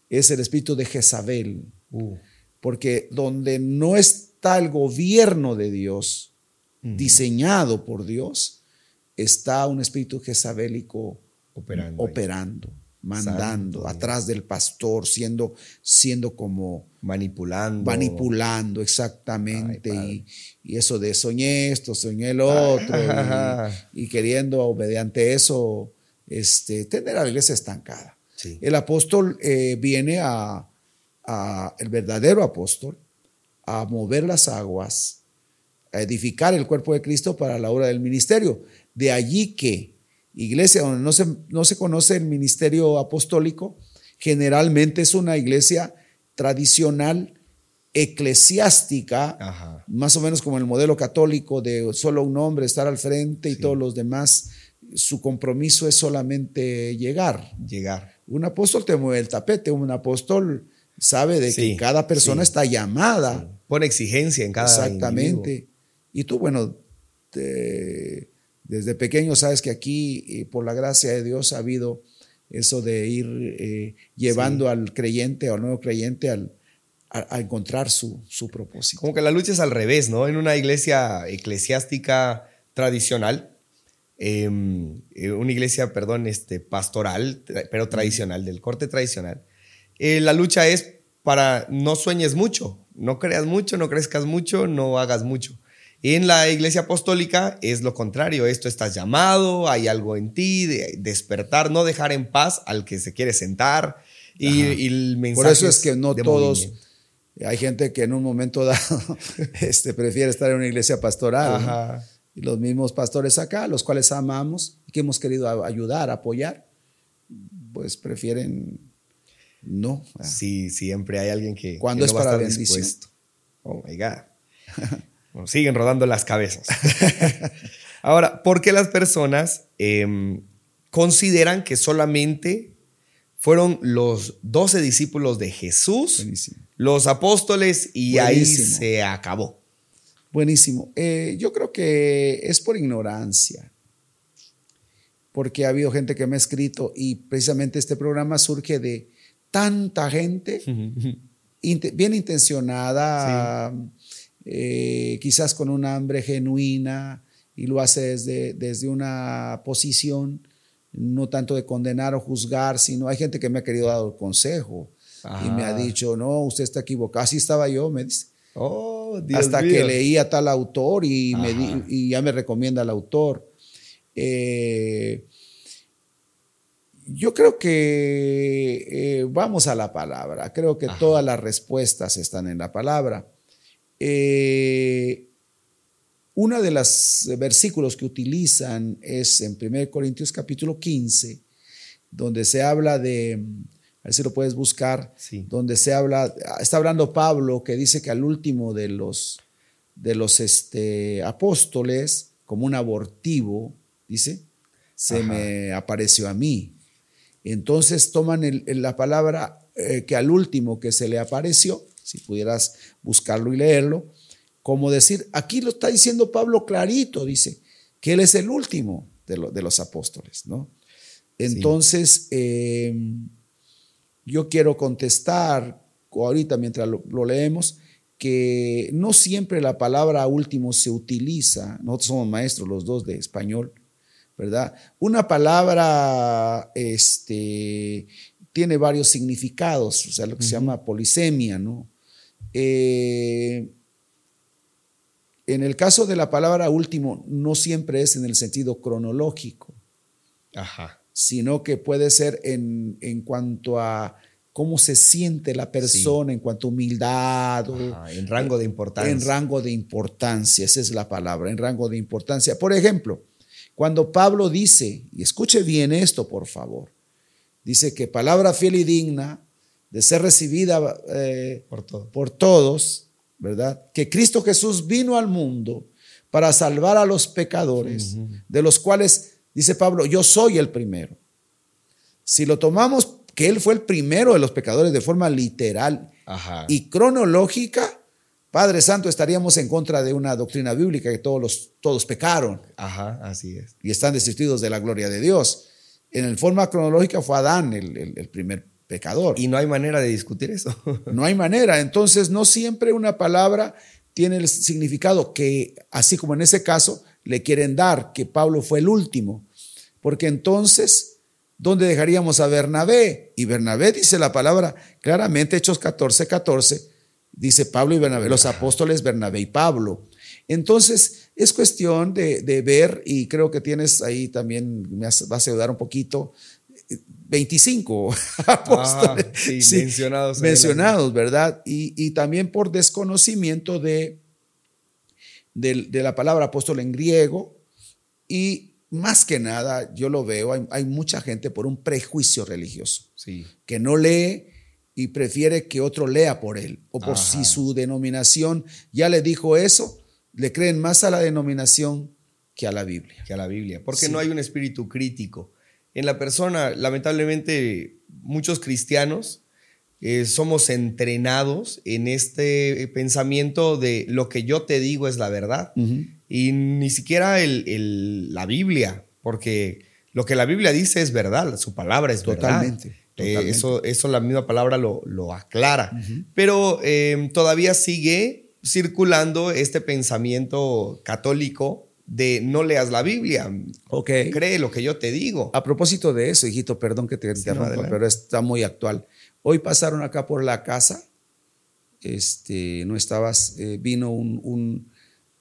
es el espíritu de Jezabel, uh. porque donde no es el gobierno de Dios, uh-huh. diseñado por Dios, está un espíritu jezabélico operando, operando mandando, Santo. atrás del pastor, siendo, siendo como manipulando, manipulando exactamente. Ay, y, y eso de soñé esto, soñé el otro, y, y queriendo mediante eso este, tener a la iglesia estancada. Sí. El apóstol eh, viene a, a el verdadero apóstol a mover las aguas, a edificar el cuerpo de Cristo para la obra del ministerio. De allí que iglesia donde no se, no se conoce el ministerio apostólico, generalmente es una iglesia tradicional, eclesiástica, Ajá. más o menos como el modelo católico de solo un hombre estar al frente y sí. todos los demás, su compromiso es solamente llegar. Llegar. Un apóstol te mueve el tapete, un apóstol... Sabe de sí, que cada persona sí. está llamada. Sí. Pone exigencia en cada Exactamente. Individuo. Y tú, bueno, te, desde pequeño sabes que aquí, por la gracia de Dios, ha habido eso de ir eh, llevando sí. al creyente o al nuevo creyente al, a, a encontrar su, su propósito. Como que la lucha es al revés, ¿no? En una iglesia eclesiástica tradicional, eh, una iglesia, perdón, este, pastoral, pero tradicional, del corte tradicional, Eh, la lucha es para no sueñes mucho, no creas mucho, no crezcas mucho, no hagas mucho. En la iglesia apostólica es lo contrario, esto estás llamado, hay algo en ti, de despertar, no dejar en paz al que se quiere sentar y, y el mensaje. Por eso es que no todos, movimiento. Hay gente que en un momento dado este, prefiere estar en una iglesia pastoral, Ajá. ¿no? Y los mismos pastores acá, los cuales amamos y que hemos querido ayudar, apoyar, pues prefieren... No. Ah. Sí, siempre hay alguien que, cuando que no es va para a estar dispuesto. Oh my God. Bueno, siguen rodando las cabezas. Ahora, ¿por qué las personas eh, consideran que solamente fueron los doce discípulos de Jesús Buenísimo. los apóstoles y Buenísimo. Ahí se acabó. Buenísimo. Eh, yo creo que es por ignorancia, porque ha habido gente que me ha escrito y precisamente este programa surge de tanta gente int- bien intencionada, sí. eh, quizás con un hambre genuina, y lo hace desde, desde una posición no tanto de condenar o juzgar, sino hay gente que me ha querido dar el consejo Ajá. y me ha dicho, no, usted está equivocado. Así estaba yo, me dice. Oh, Dios Hasta Dios. Que leí a tal autor y, me di, y ya me recomienda al autor. Eh, yo creo que eh, vamos a la palabra. Creo que Ajá. todas las respuestas están en la palabra. Eh, Uno de los versículos que utilizan es en primera de Corintios capítulo quince, donde se habla de, a ver si lo puedes buscar, sí. donde se habla, está hablando Pablo, que dice que al último de los, de los este, apóstoles, como un abortivo, dice, se Ajá. me apareció a mí. Entonces toman el, la palabra eh, que al último que se le apareció, si pudieras buscarlo y leerlo, como decir, aquí lo está diciendo Pablo clarito, dice, que él es el último de, lo, de los apóstoles, ¿no? Entonces, sí. eh, yo quiero contestar ahorita mientras lo, lo leemos, que no siempre la palabra último se utiliza, nosotros somos maestros los dos de español, ¿verdad? Una palabra este, tiene varios significados, o sea, lo que uh-huh. se llama polisemia, ¿no? Eh... En el caso de la palabra último, no siempre es en el sentido cronológico, Ajá. sino que puede ser en, en cuanto a cómo se siente la persona, sí. en cuanto a humildad. Ajá, o, en rango de importancia. En rango de importancia, esa es la palabra, en rango de importancia. Por ejemplo, cuando Pablo dice, y escuche bien esto por favor, dice que palabra fiel y digna de ser recibida eh, por, todo. por todos, ¿verdad? Que Cristo Jesús vino al mundo para salvar a los pecadores, uh-huh. de los cuales, dice Pablo, yo soy el primero. Si lo tomamos que él fue el primero de los pecadores de forma literal Ajá. y cronológica, Padre Santo, estaríamos en contra de una doctrina bíblica que todos, los, todos pecaron. Ajá, así es. Y están destituidos de la gloria de Dios. En forma cronológica fue Adán el, el, el primer pecador. Y no hay manera de discutir eso. No hay manera. Entonces, no siempre una palabra tiene el significado que, así como en ese caso, le quieren dar, que Pablo fue el último. Porque entonces, ¿dónde dejaríamos a Bernabé? Y Bernabé dice la palabra, claramente, Hechos catorce catorce, dice Pablo y Bernabé, los apóstoles Bernabé y Pablo. Entonces, es cuestión de, de ver, y creo que tienes ahí también, me vas a ayudar un poquito, veinticinco apóstoles ah, sí, sí, mencionados, mencionados ¿verdad? Y, y también por desconocimiento de, de, de la palabra apóstol en griego, y más que nada yo lo veo, hay, hay mucha gente por un prejuicio religioso sí. que no lee y prefiere que otro lea por él, o por Ajá. si su denominación ya le dijo eso, le creen más a la denominación que a la Biblia, que a la Biblia porque sí. no hay un espíritu crítico en la persona. Lamentablemente, muchos cristianos eh, somos entrenados en este pensamiento de lo que yo te digo es la verdad. Uh-huh. Y ni siquiera el, el, la Biblia, porque lo que la Biblia dice es verdad, su palabra es totalmente, verdad. Totalmente. Eh, eso, eso la misma palabra lo, lo aclara. Uh-huh. Pero eh, todavía sigue circulando este pensamiento católico de no leas la Biblia, okay. cree lo que yo te digo. A propósito de eso, hijito, perdón que te interrumpa, sí, no, pero está muy actual. Hoy pasaron acá por la casa, este, no estabas, eh, vino un, un,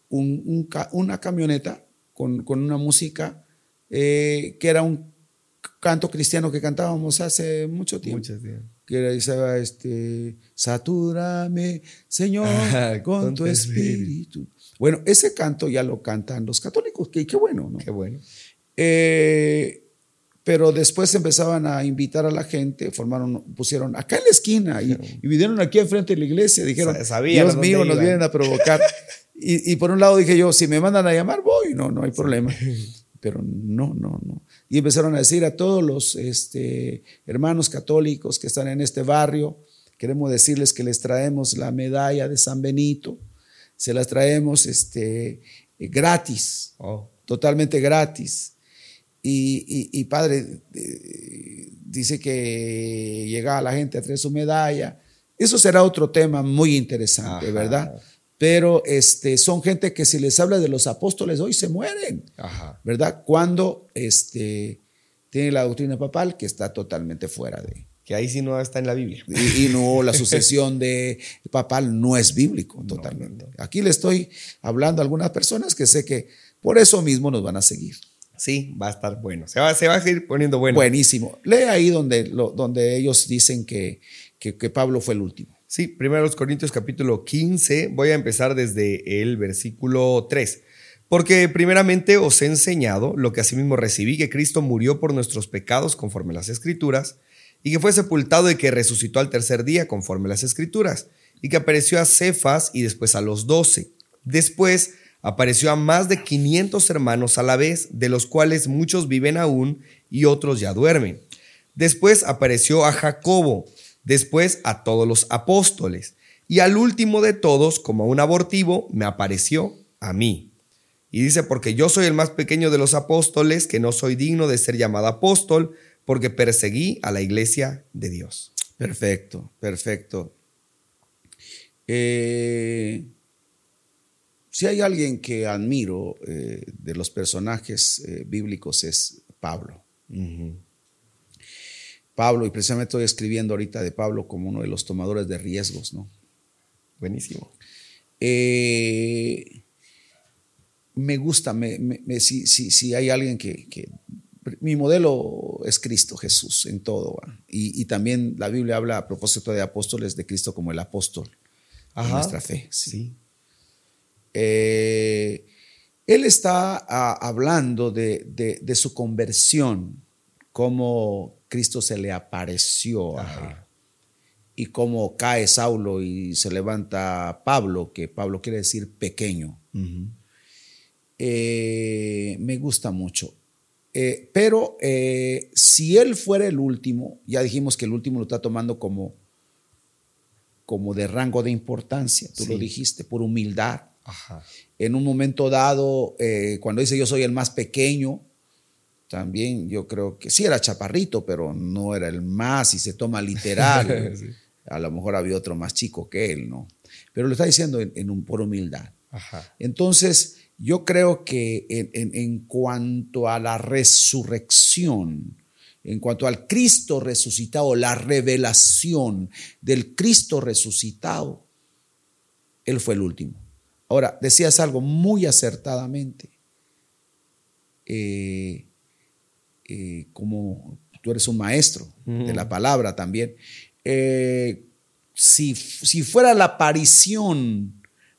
un, un, una camioneta con, con una música eh, que era un canto cristiano que cantábamos hace mucho tiempo. Mucho tiempo. Que era, estaba, este, satúrame, Señor, ah, con, con tu espíritu. espíritu. Bueno, ese canto ya lo cantan los católicos, que qué bueno, ¿no? Qué bueno. Eh, pero después empezaban a invitar a la gente, formaron, pusieron acá en la esquina y, y vinieron aquí enfrente de la iglesia, dijeron, sabían Dios mío, nos vienen a provocar. y, y por un lado dije yo, si me mandan a llamar, voy, no, no hay problema. Pero no, no, no. Y empezaron a decir a todos los este, hermanos católicos que están en este barrio, Queremos decirles que les traemos la medalla de San Benito. Se las traemos este, gratis, oh. totalmente gratis. Y, y, y padre, eh, dice que llegaba la gente a traer su medalla. Eso será otro tema muy interesante, ajá, ¿verdad? Pero este, son gente que si les habla de los apóstoles hoy se mueren, ajá, ¿verdad? Cuando este, tienen la doctrina papal que está totalmente fuera de... Que ahí sí no está en la Biblia. Y, y no, la sucesión de papal no es bíblico totalmente. No, no. Aquí le estoy hablando a algunas personas que sé que por eso mismo nos van a seguir. Sí, va a estar bueno. Se va, se va a seguir poniendo bueno. Buenísimo. Lee ahí donde, lo, donde ellos dicen que, que, que Pablo fue el último. Sí, primero los Corintios capítulo quince. Voy a empezar desde el versículo tres. Porque primeramente os he enseñado lo que asimismo recibí, que Cristo murió por nuestros pecados conforme las Escrituras, y que fue sepultado y que resucitó al tercer día conforme las Escrituras, y que apareció a Cefas y después a los doce. Después apareció a más de quinientos hermanos a la vez, de los cuales muchos viven aún y otros ya duermen. Después apareció a Jacobo, después a todos los apóstoles, y al último de todos, como a un abortivo, me apareció a mí. Y dice, porque yo soy el más pequeño de los apóstoles, que no soy digno de ser llamado apóstol, porque perseguí a la iglesia de Dios. Perfecto, perfecto. Eh... Si hay alguien que admiro eh, de los personajes eh, bíblicos es Pablo. Uh-huh. Pablo, y precisamente estoy escribiendo ahorita de Pablo como uno de los tomadores de riesgos, ¿no? Buenísimo. Eh, me gusta, me, me, me, si, si, si hay alguien que, que... Mi modelo es Cristo Jesús en todo. Y, y también la Biblia habla a propósito de apóstoles de Cristo como el apóstol de nuestra fe. Sí. sí. Eh, él está a, hablando de, de, de su conversión, cómo Cristo se le apareció a él, y cómo cae Saulo y se levanta Pablo, que Pablo quiere decir pequeño. Uh-huh. eh, me gusta mucho, eh, pero eh, si él fuera el último, ya dijimos que el último lo está tomando como, como de rango de importancia, tú sí. lo dijiste, por humildad. Ajá. En un momento dado, eh, cuando dice yo soy el más pequeño, también yo creo que sí era chaparrito, pero no era el más, y se toma literal. Sí. A lo mejor había otro más chico que él, ¿no? Pero lo está diciendo en, en un, por humildad. Ajá. Entonces, yo creo que en, en, en cuanto a la resurrección, en cuanto al Cristo resucitado, la revelación del Cristo resucitado, él fue el último. Ahora, decías algo muy acertadamente, eh, eh, como tú eres un maestro mm. de la palabra también, eh, si, si fuera la aparición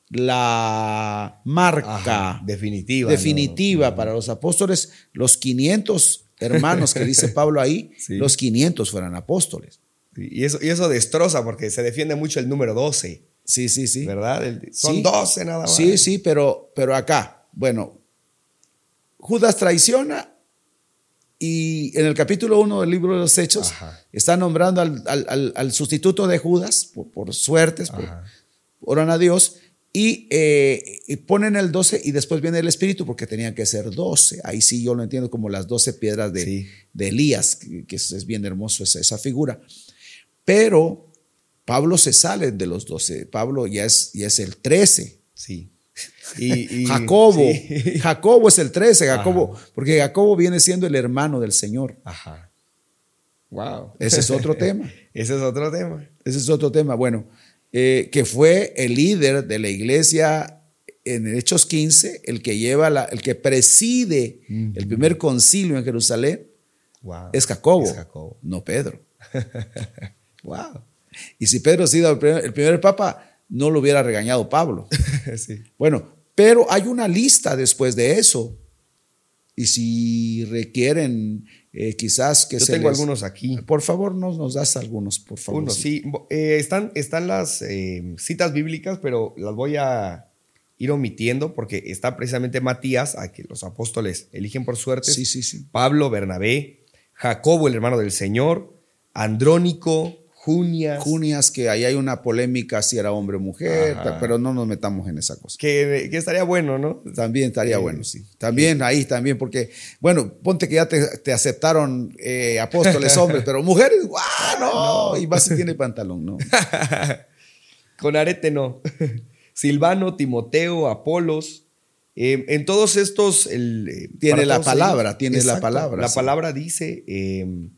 la marca Ajá, definitiva, definitiva no, para no. los apóstoles, los quinientos hermanos que dice Pablo ahí, sí. los quinientos fueran apóstoles. Y eso, y eso destroza porque se defiende mucho el número doce. Sí, sí, sí. ¿Verdad? El, son sí, doce nada más. Sí, sí, pero, pero acá, bueno, Judas traiciona y en el capítulo uno del libro de los Hechos Ajá. está nombrando al, al, al, al sustituto de Judas, por, por suertes, por, oran a Dios y, eh, y ponen el doce y después viene el Espíritu porque tenían que ser doce. Ahí sí yo lo entiendo como las doce piedras de, sí. de Elías, que, que es bien hermoso esa, esa figura. Pero Pablo se sale de los doce. Pablo ya es, ya es el trece. Sí. Y, y, Jacobo. Sí. Jacobo es el trece. Jacobo. Ajá. Porque Jacobo viene siendo el hermano del Señor. Ajá. Wow. Ese es otro tema. Ese es otro tema. Ese es otro tema. Bueno, eh, que fue el líder de la iglesia en Hechos quince, el que lleva, la, el que preside uh-huh. el primer concilio en Jerusalén. Wow. Es Jacobo. Es Jacobo. No Pedro. Wow. Y si Pedro ha sido el primer, el primer papa, no lo hubiera regañado Pablo. Sí. Bueno, pero hay una lista después de eso. Y si requieren, eh, quizás que Yo se tengo les... algunos aquí. Por favor, nos, nos das algunos, por favor. Uno, sí. sí. Eh, están, están las eh, citas bíblicas, pero las voy a ir omitiendo porque está precisamente Matías, a que los apóstoles eligen por suerte. Sí, sí, sí. Pablo, Bernabé, Jacobo, el hermano del Señor, Andrónico, Junias. Junias, que ahí hay una polémica si era hombre o mujer, ajá, pero no nos metamos en esa cosa. Que, que estaría bueno, ¿no? También estaría sí. bueno, sí. También sí. ahí, también, porque, bueno, ponte que ya te, te aceptaron eh, apóstoles hombres, pero mujeres, ¡guau, no! no! Y vas y tiene pantalón, ¿no? Con arete no. Silvano, Timoteo, Apolos. Eh, en todos estos... El, eh, tiene la palabra, ellos, tiene exacto, la palabra. La sí. palabra dice... Eh,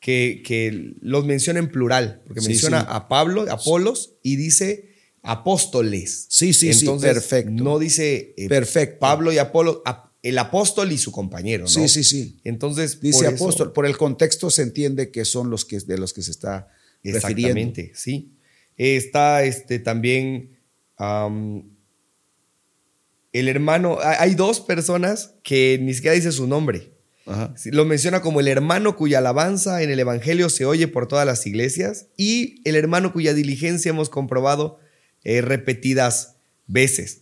Que, que los menciona en plural, porque sí, menciona sí. a Pablo, Apolos, y dice apóstoles. Sí, sí, Entonces, sí, perfecto. No dice eh, perfecto. Pablo y Apolos, ap, el apóstol y su compañero, ¿no? Sí, sí, sí. Entonces, dice por apóstol, eso, por el contexto se entiende que son los que, de los que se está refiriendo. Exactamente, sí. Está este, también um, el hermano, hay dos personas que ni siquiera dice su nombre. Ajá. Lo menciona como el hermano cuya alabanza en el evangelio se oye por todas las iglesias y el hermano cuya diligencia hemos comprobado eh, repetidas veces.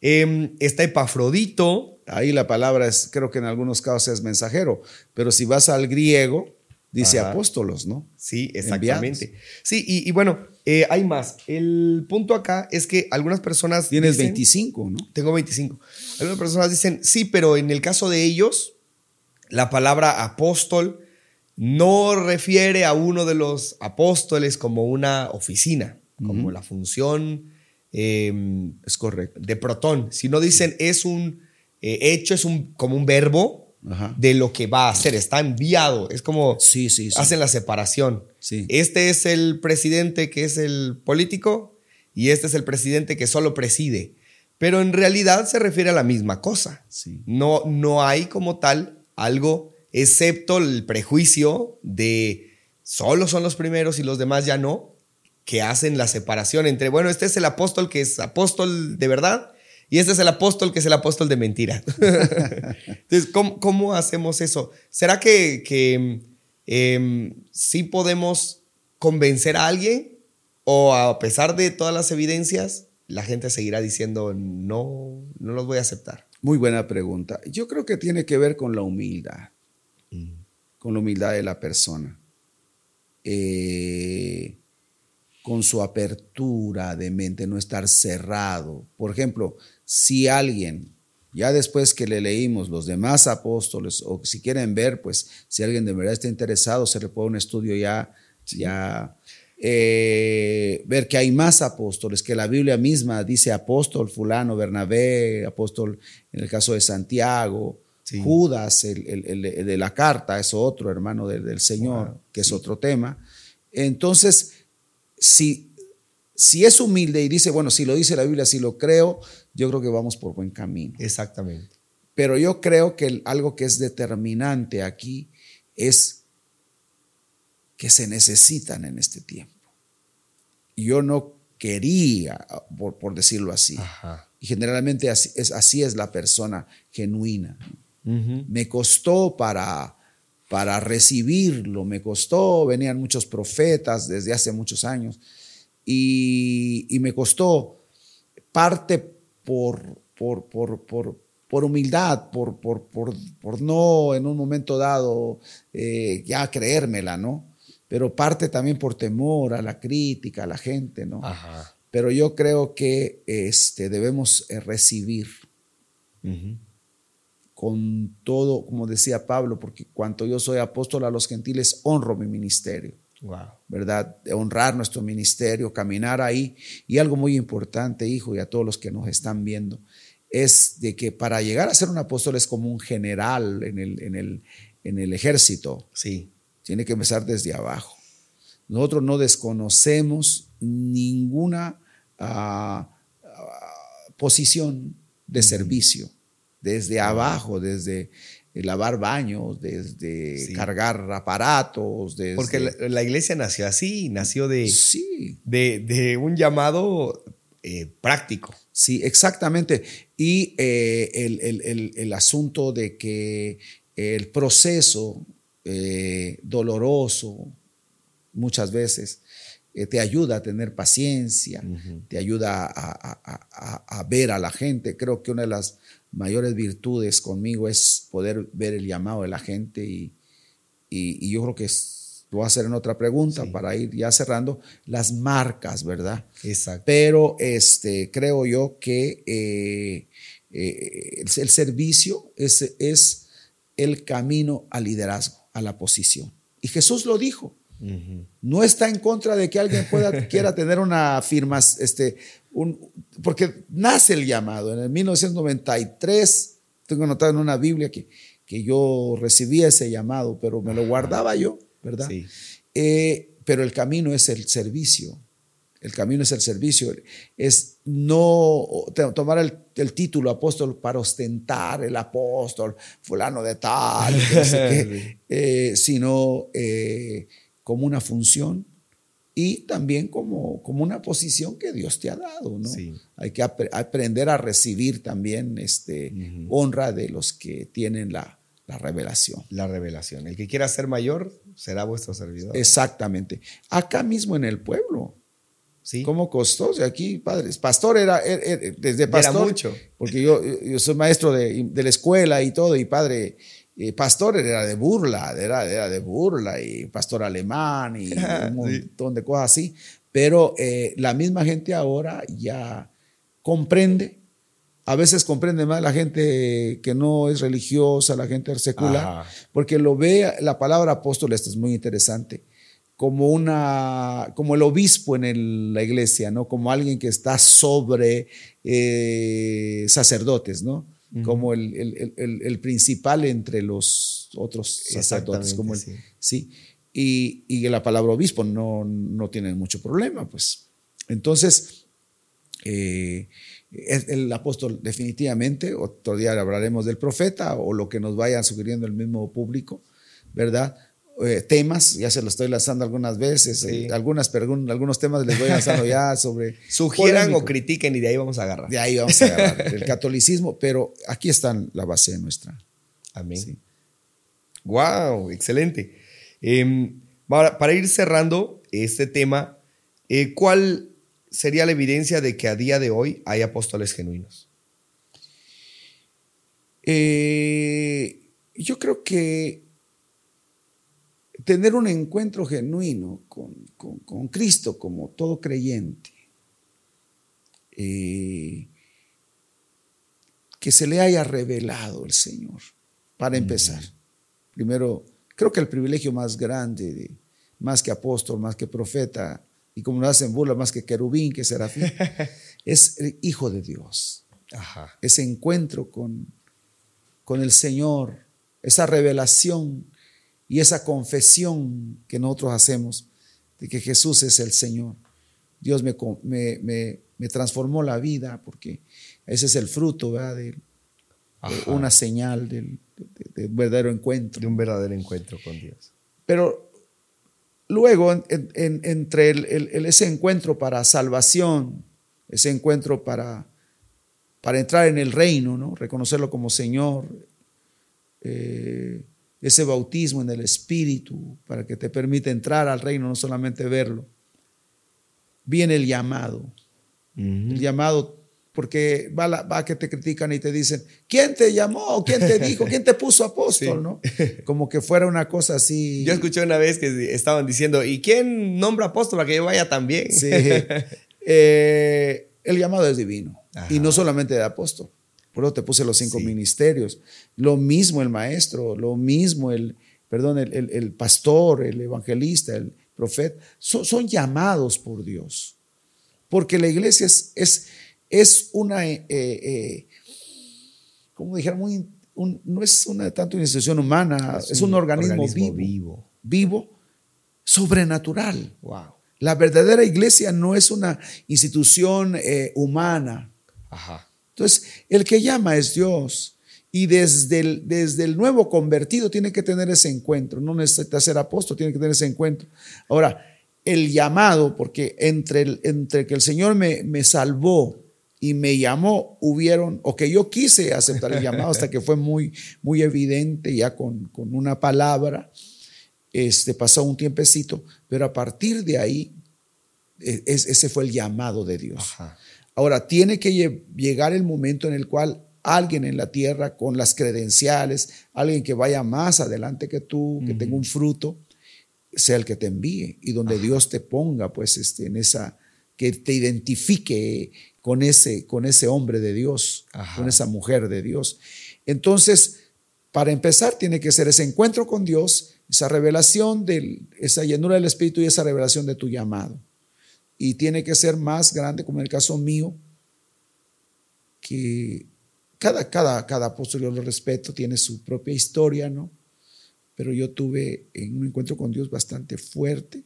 Eh, está Epafrodito. Ahí la palabra es, creo que en algunos casos es mensajero, pero si vas al griego dice ajá, apóstolos, ¿no? Sí, exactamente. Enviados. Sí, y, y bueno, eh, hay más. El punto acá es que algunas personas... Tienes dicen, veinticinco, ¿no? Tengo veinticinco. Algunas personas dicen, sí, pero en el caso de ellos... La palabra apóstol no refiere a uno de los apóstoles como una oficina, como uh-huh. la función eh, es correcto. De protón. Si no dicen es un eh, hecho, es un, como un verbo ajá, de lo que va a hacer. Está enviado. Es como sí, sí, sí. hacen la separación. Sí. Este es el presidente que es el político y este es el presidente que solo preside. Pero en realidad se refiere a la misma cosa. Sí. No, no hay como tal... algo, excepto el prejuicio de solo son los primeros y los demás ya no, que hacen la separación entre, bueno, este es el apóstol que es apóstol de verdad y este es el apóstol que es el apóstol de mentira. Entonces, ¿cómo, cómo hacemos eso? ¿Será que, que eh, sí podemos convencer a alguien o a pesar de todas las evidencias, la gente seguirá diciendo no, no los voy a aceptar? Muy buena pregunta. Yo creo que tiene que ver con la humildad, mm. con la humildad de la persona, eh, con su apertura de mente, no estar cerrado. Por ejemplo, si alguien, ya después que le leímos los demás apóstoles, o si quieren ver, pues si alguien de verdad está interesado, se le puede un estudio ya, sí. ya Eh, ver que hay más apóstoles, que la Biblia misma dice apóstol fulano, Bernabé, apóstol en el caso de Santiago, sí. Judas, el, el, el, el de la carta, es otro hermano del, del Señor, wow. que es sí. otro tema. Entonces, si, si es humilde y dice, bueno, si lo dice la Biblia, si lo creo, yo creo que vamos por buen camino. Exactamente. Pero yo creo que el, algo que es determinante aquí es que se necesitan en este tiempo. Yo no quería, por, por decirlo así, ajá. y generalmente así es, así es la persona genuina. Uh-huh. Me costó para, para recibirlo, me costó, venían muchos profetas desde hace muchos años, y, y me costó parte por, por, por, por por humildad, por, por, por, por no en un momento dado eh, ya creérmela, ¿no? Pero parte también por temor a la crítica, a la gente, ¿no? Ajá. Pero yo creo que este, debemos recibir uh-huh. con todo, como decía Pablo, porque cuanto yo soy apóstol a los gentiles, honro mi ministerio, wow. ¿verdad? De honrar nuestro ministerio, caminar ahí. Y algo muy importante, hijo, y a todos los que nos están viendo, es de que para llegar a ser un apóstol es como un general en el, en el, en el ejército. Sí. Tiene que empezar desde abajo. Nosotros no desconocemos ninguna uh, uh, posición de uh-huh. servicio. Desde abajo, desde lavar baños, desde sí. cargar aparatos. Desde... Porque la, la iglesia nació así, nació de, sí. de, de un llamado eh, práctico. Sí, exactamente. Y eh, el, el, el, el asunto de que el proceso... Eh, doloroso muchas veces eh, te ayuda a tener paciencia, uh-huh. te ayuda a, a, a, a ver a la gente. Creo que una de las mayores virtudes conmigo es poder ver el llamado de la gente y, y, y yo creo que es te voy a hacer en otra pregunta, sí, para ir ya cerrando las marcas, ¿verdad? Exacto. Pero este, creo yo que eh, eh, el, el servicio es, es el camino al liderazgo, a la posición. Y Jesús lo dijo. Uh-huh. No está en contra de que alguien pueda, quiera tener una firma, este, un, porque nace el llamado. En el mil novecientos noventa y tres, tengo anotado en una Biblia que, que yo recibí ese llamado, pero me lo guardaba yo, ¿verdad? Sí. Eh, pero el camino es el servicio. El camino es el servicio. Es no tomar el, el título apóstol para ostentar el apóstol, fulano de tal, que que, eh, sino eh, como una función y también como, como una posición que Dios te ha dado, ¿no? Sí. Hay que ap- aprender a recibir también este, uh-huh, honra de los que tienen la, la revelación. La revelación. El que quiera ser mayor será vuestro servidor. Exactamente. Acá mismo en el pueblo. Sí. ¿Cómo costó? O sea, aquí, padres, pastor era, era, era desde pastor. Era mucho. Porque yo, yo soy maestro de, de la escuela y todo, y padre, eh, pastor era de burla, era, era de burla, y pastor alemán, y un montón de cosas así. Pero eh, la misma gente ahora ya comprende, a veces comprende más la gente que no es religiosa, la gente secular, ajá, porque lo ve, la palabra apóstol, esto es muy interesante, como una, como el obispo en el, la iglesia, ¿no? Como alguien que está sobre eh, sacerdotes, ¿no? Uh-huh. Como el, el, el, el principal entre los otros sacerdotes. Como el, sí. sí. Y, y la palabra obispo no, no tiene mucho problema, pues. Entonces, eh, el apóstol definitivamente, otro día hablaremos del profeta o lo que nos vaya sugiriendo el mismo público, ¿verdad? Eh, temas, ya se los estoy lanzando algunas veces, sí. eh, algunas pregun- algunos temas les voy lanzando ya sobre sugieran polémico. O critiquen y de ahí vamos a agarrar de ahí vamos a agarrar el catolicismo, pero aquí está la base nuestra. Amén. Sí. Wow, excelente. eh, para, para ir cerrando este tema, eh, ¿cuál sería la evidencia de que a día de hoy hay apóstoles genuinos? Eh, yo creo que tener un encuentro genuino con, con, con Cristo como todo creyente, eh, que se le haya revelado el Señor, para empezar. Mm. Primero, creo que el privilegio más grande, de, más que apóstol, más que profeta, y como nos hacen burla, más que querubín, que serafín, es el Hijo de Dios. Ajá. Ese encuentro con, con el Señor, esa revelación y esa confesión que nosotros hacemos de que Jesús es el Señor. Dios me, me, me, me transformó la vida, porque ese es el fruto, ¿verdad? De, de una señal del, de, de un verdadero encuentro. De un verdadero encuentro con Dios. Pero luego, en, en, entre el, el, ese encuentro para salvación, ese encuentro para, para entrar en el reino, ¿no? Reconocerlo como Señor, eh, ese bautismo en el Espíritu para que te permita entrar al reino, no solamente verlo. Viene el llamado. Uh-huh. El llamado, porque va, la, va que te critican y te dicen, ¿quién te llamó? ¿Quién te dijo? ¿Quién te puso apóstol? Sí. ¿No? Como que fuera una cosa así. Yo escuché una vez que estaban diciendo, ¿y quién nombra apóstol para que yo vaya también? Sí. eh, el llamado es divino. Ajá. Y no solamente de apóstol. Por eso te puse los cinco sí. ministerios. Lo mismo el maestro, lo mismo el, perdón, el, el, el pastor, el evangelista, el profeta. Son, son llamados por Dios. Porque la iglesia es, es, es una, eh, eh, como dijeron, muy, un, no es una, tanto una institución humana, es, es un, un organismo, organismo vivo, vivo. Vivo, sobrenatural. Wow. La verdadera iglesia no es una institución eh, humana. Ajá. Entonces, el que llama es Dios, y desde el, desde el nuevo convertido tiene que tener ese encuentro. No necesita ser apóstol, tiene que tener ese encuentro. Ahora, el llamado, porque entre, el, entre que el Señor me, me salvó y me llamó, hubieron, o que yo quise aceptar el llamado hasta que fue muy, muy evidente ya con, con una palabra, este, pasó un tiempecito, pero a partir de ahí, es, ese fue el llamado de Dios. Ajá. Ahora, tiene que llegar el momento en el cual alguien en la tierra con las credenciales, alguien que vaya más adelante que tú, que uh-huh. tenga un fruto, sea el que te envíe y donde Dios te ponga, pues, este, en esa, que te identifique con ese, con ese hombre de Dios, Ajá. con esa mujer de Dios. Entonces, para empezar, tiene que ser ese encuentro con Dios, esa revelación, del, esa llenura del Espíritu y esa revelación de tu llamado. Y tiene que ser más grande, como en el caso mío, que cada, cada, cada apóstol, yo lo respeto, tiene su propia historia, ¿no? Pero yo tuve un encuentro con Dios bastante fuerte.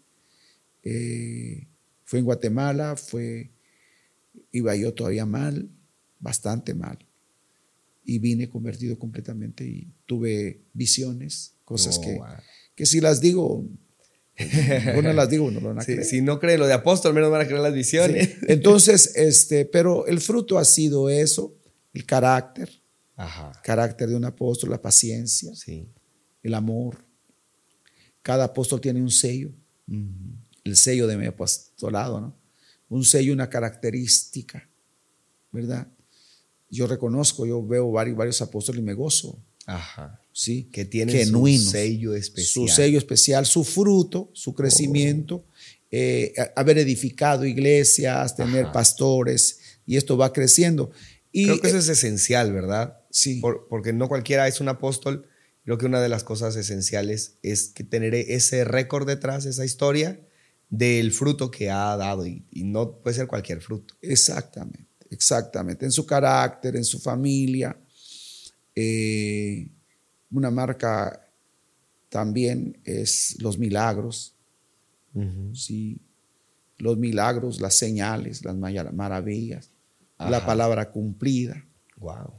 Eh, fue en Guatemala, fue, iba yo todavía mal, bastante mal. Y vine convertido completamente y tuve visiones, cosas no, que, wow. que si las digo, no las digo, no lo van a sí, creer. Si no creen lo de apóstol, menos van a creer las visiones. Sí. Entonces, este, pero el fruto ha sido eso, el carácter, Ajá. el carácter de un apóstol, la paciencia, sí. el amor. Cada apóstol tiene un sello, uh-huh. el sello de mi apostolado, ¿no? Un sello, una característica, ¿verdad? Yo reconozco, yo veo varios, varios apóstoles y me gozo. Ajá. ¿Sí? Que tienen genuinos, su sello especial. Su sello especial, su fruto, su crecimiento, oh. eh, haber edificado iglesias, tener Ajá. pastores, y esto va creciendo. Y creo que eso eh, es esencial, ¿verdad? Sí. Por, porque no cualquiera es un apóstol. Creo que una de las cosas esenciales es que tener ese récord detrás, esa historia del fruto que ha dado, y, y no puede ser cualquier fruto. Exactamente. Exactamente, en su carácter, en su familia, eh, una marca también es los milagros, uh-huh. ¿sí? Los milagros, las señales, las maravillas, Ajá. la palabra cumplida. Wow.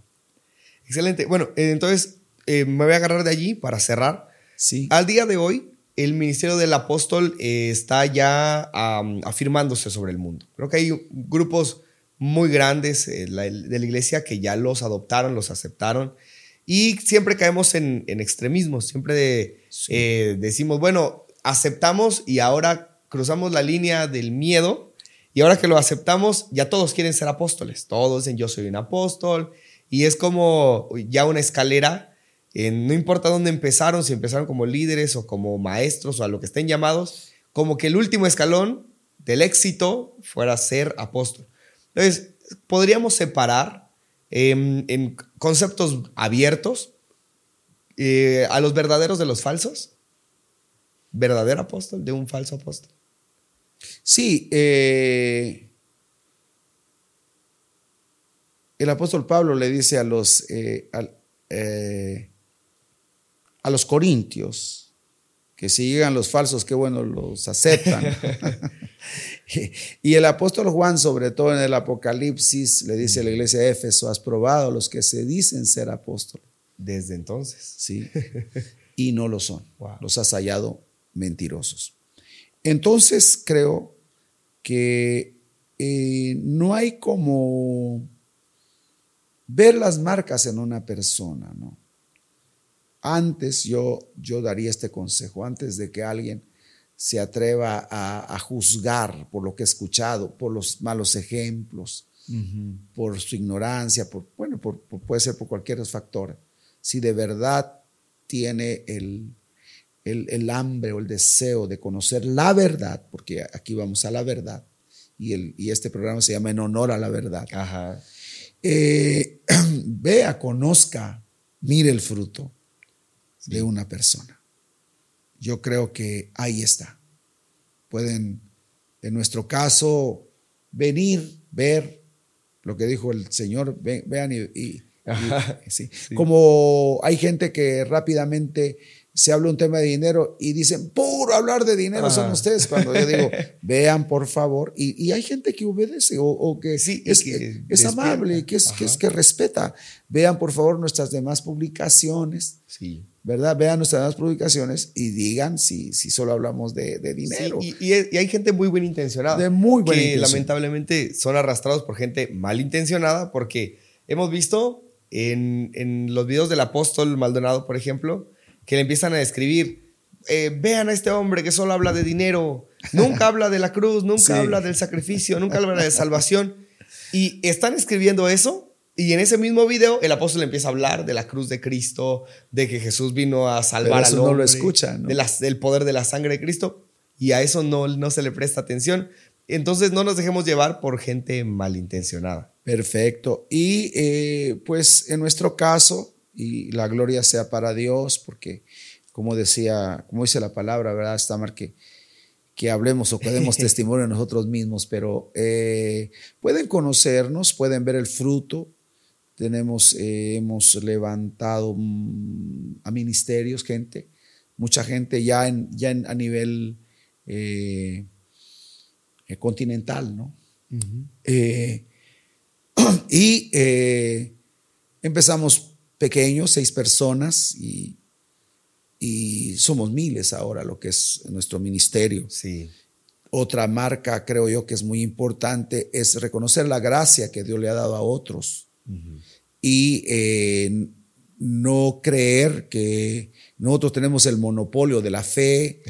Excelente. Bueno, entonces eh, me voy a agarrar de allí para cerrar. Sí. Al día de hoy, el ministerio del apóstol eh, está ya um, afirmándose sobre el mundo. Creo que hay grupos muy grandes de la iglesia que ya los adoptaron, los aceptaron, y siempre caemos en, en extremismos, siempre de, sí. eh, decimos, bueno, aceptamos y ahora cruzamos la línea del miedo, y ahora que lo aceptamos ya todos quieren ser apóstoles, todos dicen yo soy un apóstol, y es como ya una escalera, eh, no importa dónde empezaron, si empezaron como líderes o como maestros o a lo que estén llamados, como que el último escalón del éxito fuera ser apóstol. Entonces, podríamos separar eh, en conceptos abiertos eh, a los verdaderos de los falsos. ¿Verdadero apóstol de un falso apóstol? Sí. Eh, el apóstol Pablo le dice a los, eh, a, eh, a los corintios que si llegan los falsos, qué bueno, los aceptan. Y el apóstol Juan, sobre todo en el Apocalipsis, le dice a la iglesia de Éfeso, has probado a los que se dicen ser apóstoles. Desde entonces. Sí, y no lo son. Wow. Los has hallado mentirosos. Entonces creo que eh, no hay como ver las marcas en una persona, ¿no? Antes yo, yo daría este consejo, antes de que alguien se atreva a, a juzgar por lo que he escuchado, por los malos ejemplos, uh-huh. por su ignorancia, por, bueno, por, por, puede ser por cualquier factor. Si de verdad tiene el, el, el hambre o el deseo de conocer la verdad, porque aquí vamos a la verdad, y, el, y este programa se llama En Honor a la Verdad. Ajá. Eh, vea, conozca, mire el fruto sí. de una persona. Yo creo que ahí está. Pueden, en nuestro caso, venir, ver lo que dijo el Señor. Ve, vean y... y, y sí. Sí. Como hay gente que rápidamente se habla un tema de dinero y dicen, puro hablar de dinero Ajá. son ustedes. Cuando yo digo, vean, por favor. Y, y hay gente que obedece o, o que sí, es, que es, es amable, que es, que es que respeta. Vean, por favor, nuestras demás publicaciones. Sí. ¿Verdad? Vean nuestras publicaciones y digan si, si solo hablamos de, de dinero. Sí, y, y hay gente muy bien intencionada. De muy buena Que intención. Lamentablemente son arrastrados por gente malintencionada, porque hemos visto en, en los videos del apóstol Maldonado, por ejemplo, que le empiezan a escribir, eh, vean a este hombre que solo habla de dinero, nunca habla de la cruz, nunca sí. habla del sacrificio, nunca habla de salvación. Y están escribiendo eso Y en ese mismo video, el apóstol empieza a hablar de la cruz de Cristo, de que Jesús vino a salvar al hombre. Pero eso no lo escucha, ¿no? De la, del poder de la sangre de Cristo. Y a eso no, no se le presta atención. Entonces, no nos dejemos llevar por gente malintencionada. Perfecto. Y eh, pues en nuestro caso, y la gloria sea para Dios, porque como decía, como dice la palabra, ¿verdad? Está mal que, que hablemos o que demos testimonio de nosotros mismos, pero eh, pueden conocernos, pueden ver el fruto. Tenemos, eh, hemos levantado mm, a ministerios, gente, mucha gente ya, en, ya en, a nivel eh, eh, continental, ¿no? Uh-huh. Eh, y eh, empezamos pequeños, seis personas, y, y somos miles ahora lo que es nuestro ministerio. Sí. Otra marca, creo yo, que es muy importante es reconocer la gracia que Dios le ha dado a otros. Uh-huh. Y eh, no creer que nosotros tenemos el monopolio de la fe,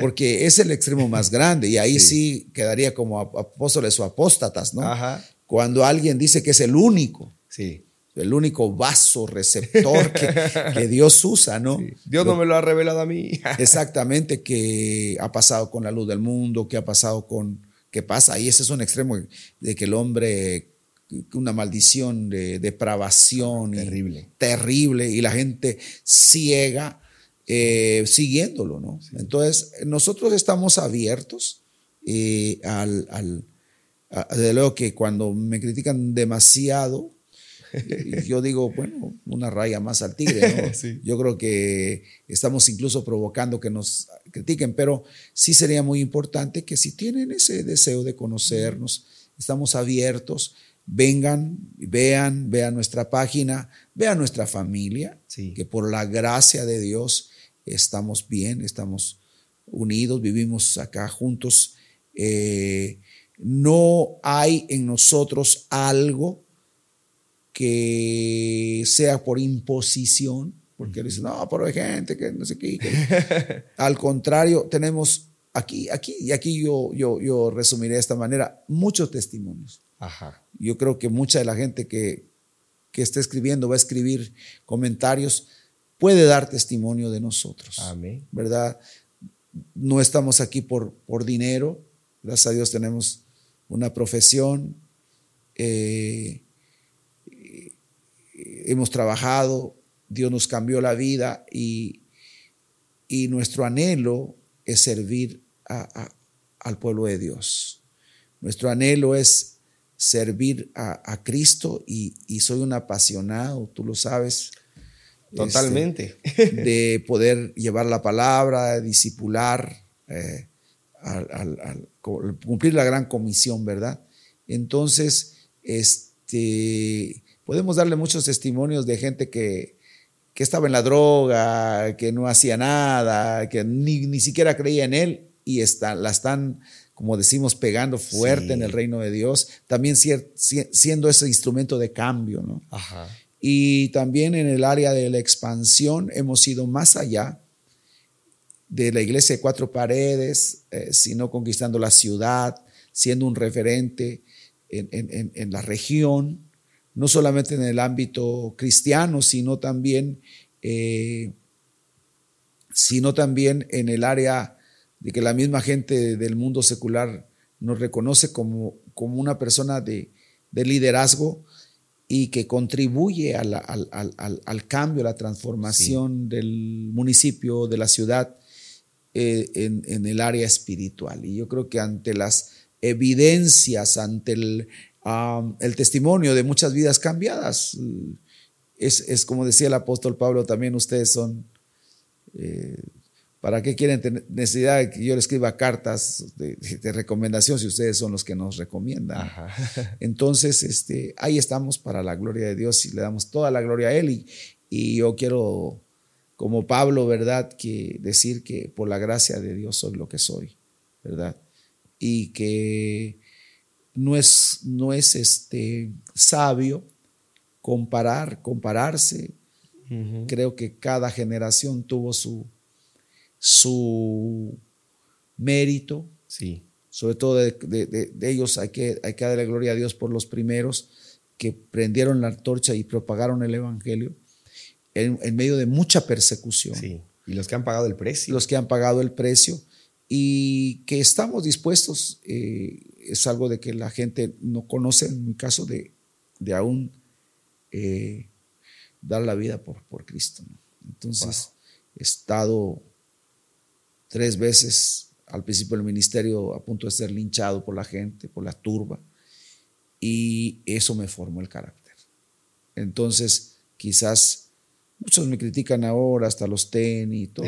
porque es el extremo más grande, y ahí sí, sí quedaría como apóstoles o apóstatas, ¿no? Ajá. Cuando alguien dice que es el único, sí, el único vaso receptor que, que Dios usa, ¿no? Sí. Dios no me lo ha revelado a mí. Exactamente, que ha pasado con la luz del mundo, que ha pasado con, que pasa, y ese es un extremo de que el hombre, una maldición de depravación terrible, y, terrible y la gente ciega eh, siguiéndolo, ¿no? Sí. Entonces nosotros estamos abiertos eh, al, al a, de luego que cuando me critican demasiado yo digo, bueno, una raya más al tigre, ¿no? Sí. Yo creo que estamos incluso provocando que nos critiquen, pero sí sería muy importante que si tienen ese deseo de conocernos, estamos abiertos. Vengan, vean, vean nuestra página, vean nuestra familia, sí, que por la gracia de Dios estamos bien, estamos unidos, vivimos acá juntos. Eh, no hay en nosotros algo que sea por imposición, porque mm-hmm. dicen, no, pero hay gente que no sé qué. Que... Al contrario, tenemos aquí, aquí, y aquí yo, yo, yo resumiré de esta manera, muchos testimonios. Ajá. Yo creo que mucha de la gente que, que está escribiendo, va a escribir comentarios, puede dar testimonio de nosotros. Amén. ¿Verdad? No estamos aquí por, por dinero. Gracias a Dios tenemos una profesión. Eh, hemos trabajado. Dios nos cambió la vida y, y nuestro anhelo es servir a, a, al pueblo de Dios. Nuestro anhelo es servir a, a Cristo y, y soy un apasionado, tú lo sabes. Totalmente. Este, de poder llevar la palabra, discipular, eh, al, al, al, cumplir la gran comisión, ¿verdad? Entonces, este, podemos darle muchos testimonios de gente que, que estaba en la droga, que no hacía nada, que ni, ni siquiera creía en él y está, la están... como decimos, pegando fuerte, sí, en el reino de Dios, también cier- siendo ese instrumento de cambio, ¿no? Ajá. Y también en el área de la expansión hemos ido más allá de la iglesia de cuatro paredes, eh, sino conquistando la ciudad, siendo un referente en, en, en la región, no solamente en el ámbito cristiano, sino también, eh, sino también en el área de que la misma gente del mundo secular nos reconoce como, como una persona de, de liderazgo y que contribuye a la, al, al, al cambio, a la transformación, sí, del municipio, de la ciudad, eh, en, en el área espiritual. Y yo creo que ante las evidencias, ante el, um, el testimonio de muchas vidas cambiadas, es, es como decía el apóstol Pablo, también ustedes son... Eh, ¿Para qué quieren tener necesidad de que yo les escriba cartas de, de recomendación si ustedes son los que nos recomiendan? Ajá. Entonces, este, ahí estamos para la gloria de Dios y le damos toda la gloria a Él. Y, y yo quiero, como Pablo, ¿verdad?, que decir que por la gracia de Dios soy lo que soy, ¿verdad? Y que no es, no es este, sabio comparar, compararse. Uh-huh. Creo que cada generación tuvo su... su mérito, sí, sobre todo de, de, de, de ellos hay que, hay que darle gloria a Dios por los primeros que prendieron la antorcha y propagaron el evangelio en, en medio de mucha persecución. Sí. Y los que han pagado el precio. Los que han pagado el precio y que estamos dispuestos, eh, es algo de que la gente no conoce, en mi caso, de, de aún eh, dar la vida por, por Cristo, ¿no? Entonces, wow. He estado tres veces al principio del ministerio a punto de ser linchado por la gente, por la turba, y eso me formó el carácter. Entonces, quizás muchos me critican ahora, hasta los tenis y todo.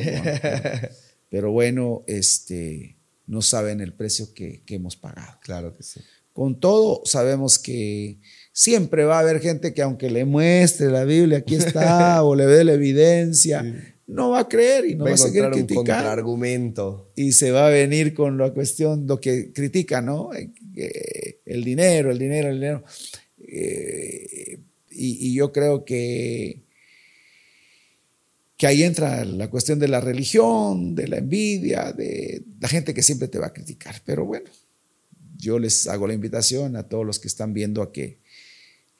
Pero bueno, este, no saben el precio que, que hemos pagado. Claro que sí. Con todo, sabemos que siempre va a haber gente que aunque le muestre la Biblia, aquí está, o le dé la evidencia, sí, no va a creer y no va, va a seguir criticando. Va a encontrar un contraargumento. Y se va a venir con la cuestión, lo que critica, ¿no? El dinero, el dinero, el dinero. Eh, y, y yo creo que que ahí entra la cuestión de la religión, de la envidia, de la gente que siempre te va a criticar. Pero bueno, yo les hago la invitación a todos los que están viendo a que,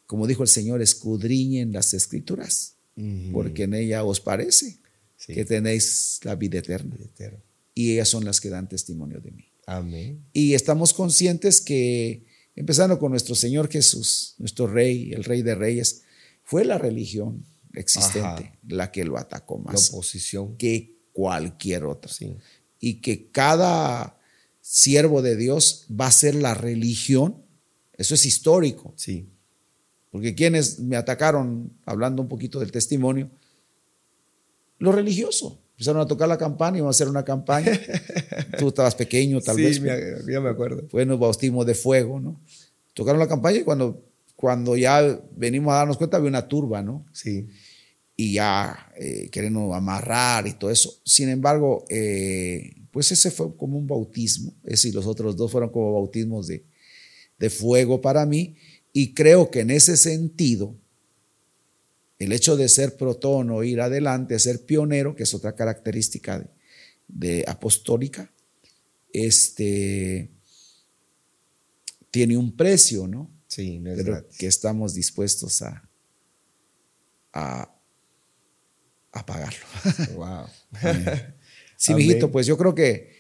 como dijo el Señor, escudriñen las Escrituras, uh-huh, porque en ellas os parece, sí, que tenéis la vida eterna, vida eterna, y ellas son las que dan testimonio de mí. Amén. Y estamos conscientes que, empezando con nuestro Señor Jesús, nuestro Rey, el Rey de Reyes, fue la religión existente, ajá, la que lo atacó más, la oposición, que cualquier otra, sí, y que cada siervo de Dios va a ser la religión. Eso es histórico, sí, porque quienes me atacaron, hablando un poquito del testimonio, lo religioso, empezaron a tocar la campana y iban a hacer una campaña. Tú estabas pequeño, tal sí, vez me, yo me acuerdo, bueno, bautismo de fuego, ¿no? Tocaron la campaña y cuando Cuando ya venimos a darnos cuenta, había una turba, ¿no? Sí. Y ya eh, queriendo amarrar y todo eso. Sin embargo, eh, pues ese fue como un bautismo. Es decir, los otros dos fueron como bautismos de, de fuego para mí. Y creo que en ese sentido, el hecho de ser protono, ir adelante, ser pionero, que es otra característica de, de apostólica, este, tiene un precio, ¿no? Sí, no es pero gratis, que estamos dispuestos a, a, a pagarlo. Wow. Sí, mijito, pues yo creo que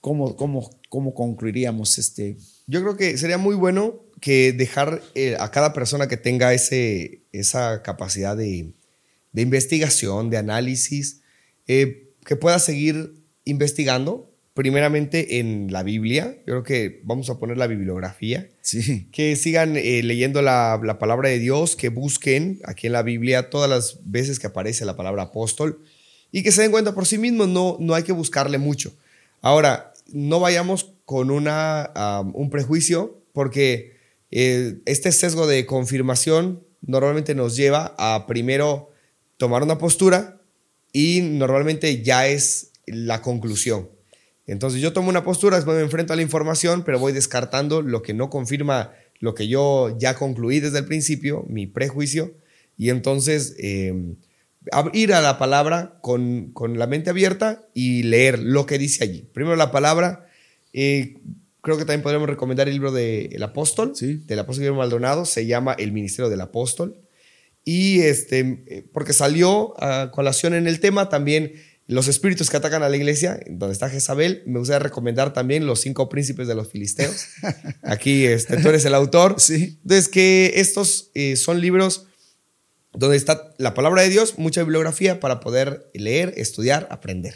¿cómo, cómo, cómo concluiríamos este? Yo creo que sería muy bueno que dejar eh, a cada persona que tenga ese, esa capacidad de, de investigación, de análisis, eh, que pueda seguir investigando. Primeramente en la Biblia, yo creo que vamos a poner la bibliografía, sí, que sigan eh, leyendo la, la palabra de Dios, que busquen aquí en la Biblia todas las veces que aparece la palabra apóstol y que se den cuenta por sí mismos, no, no hay que buscarle mucho. Ahora, no vayamos con una, um, un prejuicio, porque eh, este sesgo de confirmación normalmente nos lleva a primero tomar una postura y normalmente ya es la conclusión. Entonces yo tomo una postura, después me enfrento a la información, pero voy descartando lo que no confirma lo que yo ya concluí desde el principio, mi prejuicio, y entonces eh, ir a la palabra con, con la mente abierta y leer lo que dice allí. Primero la palabra, eh, creo que también podríamos recomendar el libro de El Apóstol, sí, del apóstol Guillermo Maldonado, se llama El Ministerio del Apóstol, y este, porque salió a colación en el tema también los espíritus que atacan a la iglesia, donde está Jezabel. Me gustaría recomendar también Los Cinco Príncipes de los Filisteos. Aquí este, tú eres el autor. Sí. Entonces, que estos eh, son libros donde está la palabra de Dios, mucha bibliografía para poder leer, estudiar, aprender.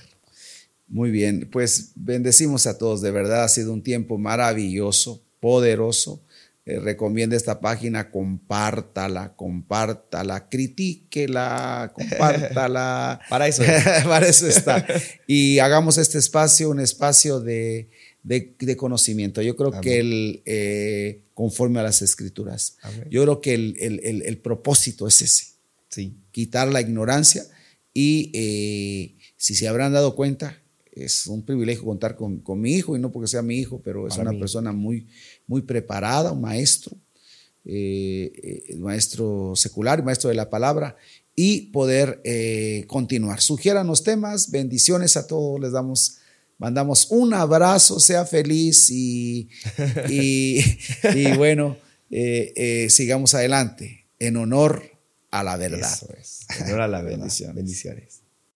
Muy bien, pues bendecimos a todos. De verdad, ha sido un tiempo maravilloso, poderoso. Eh, recomienda esta página, compártala, compártala, critíquela, compártala. Para eso es. Para eso está. Y hagamos este espacio un espacio de, de, de conocimiento. Yo creo, amén, que el, eh, conforme a las Escrituras. Amén. Yo creo que el, el, el, el propósito es ese. Sí. Quitar la ignorancia y eh, si se habrán dado cuenta, es un privilegio contar con, con mi hijo, y no porque sea mi hijo, pero es para una mí. persona muy, muy preparada, un maestro, eh, eh, maestro secular, maestro de la palabra, y poder eh, continuar. Sugiéranos temas, bendiciones a todos, les damos, mandamos un abrazo, sea feliz y, y, y bueno, eh, eh, sigamos adelante en honor a la verdad. Eso es. En honor a la verdad. Bendiciones. Bendiciones.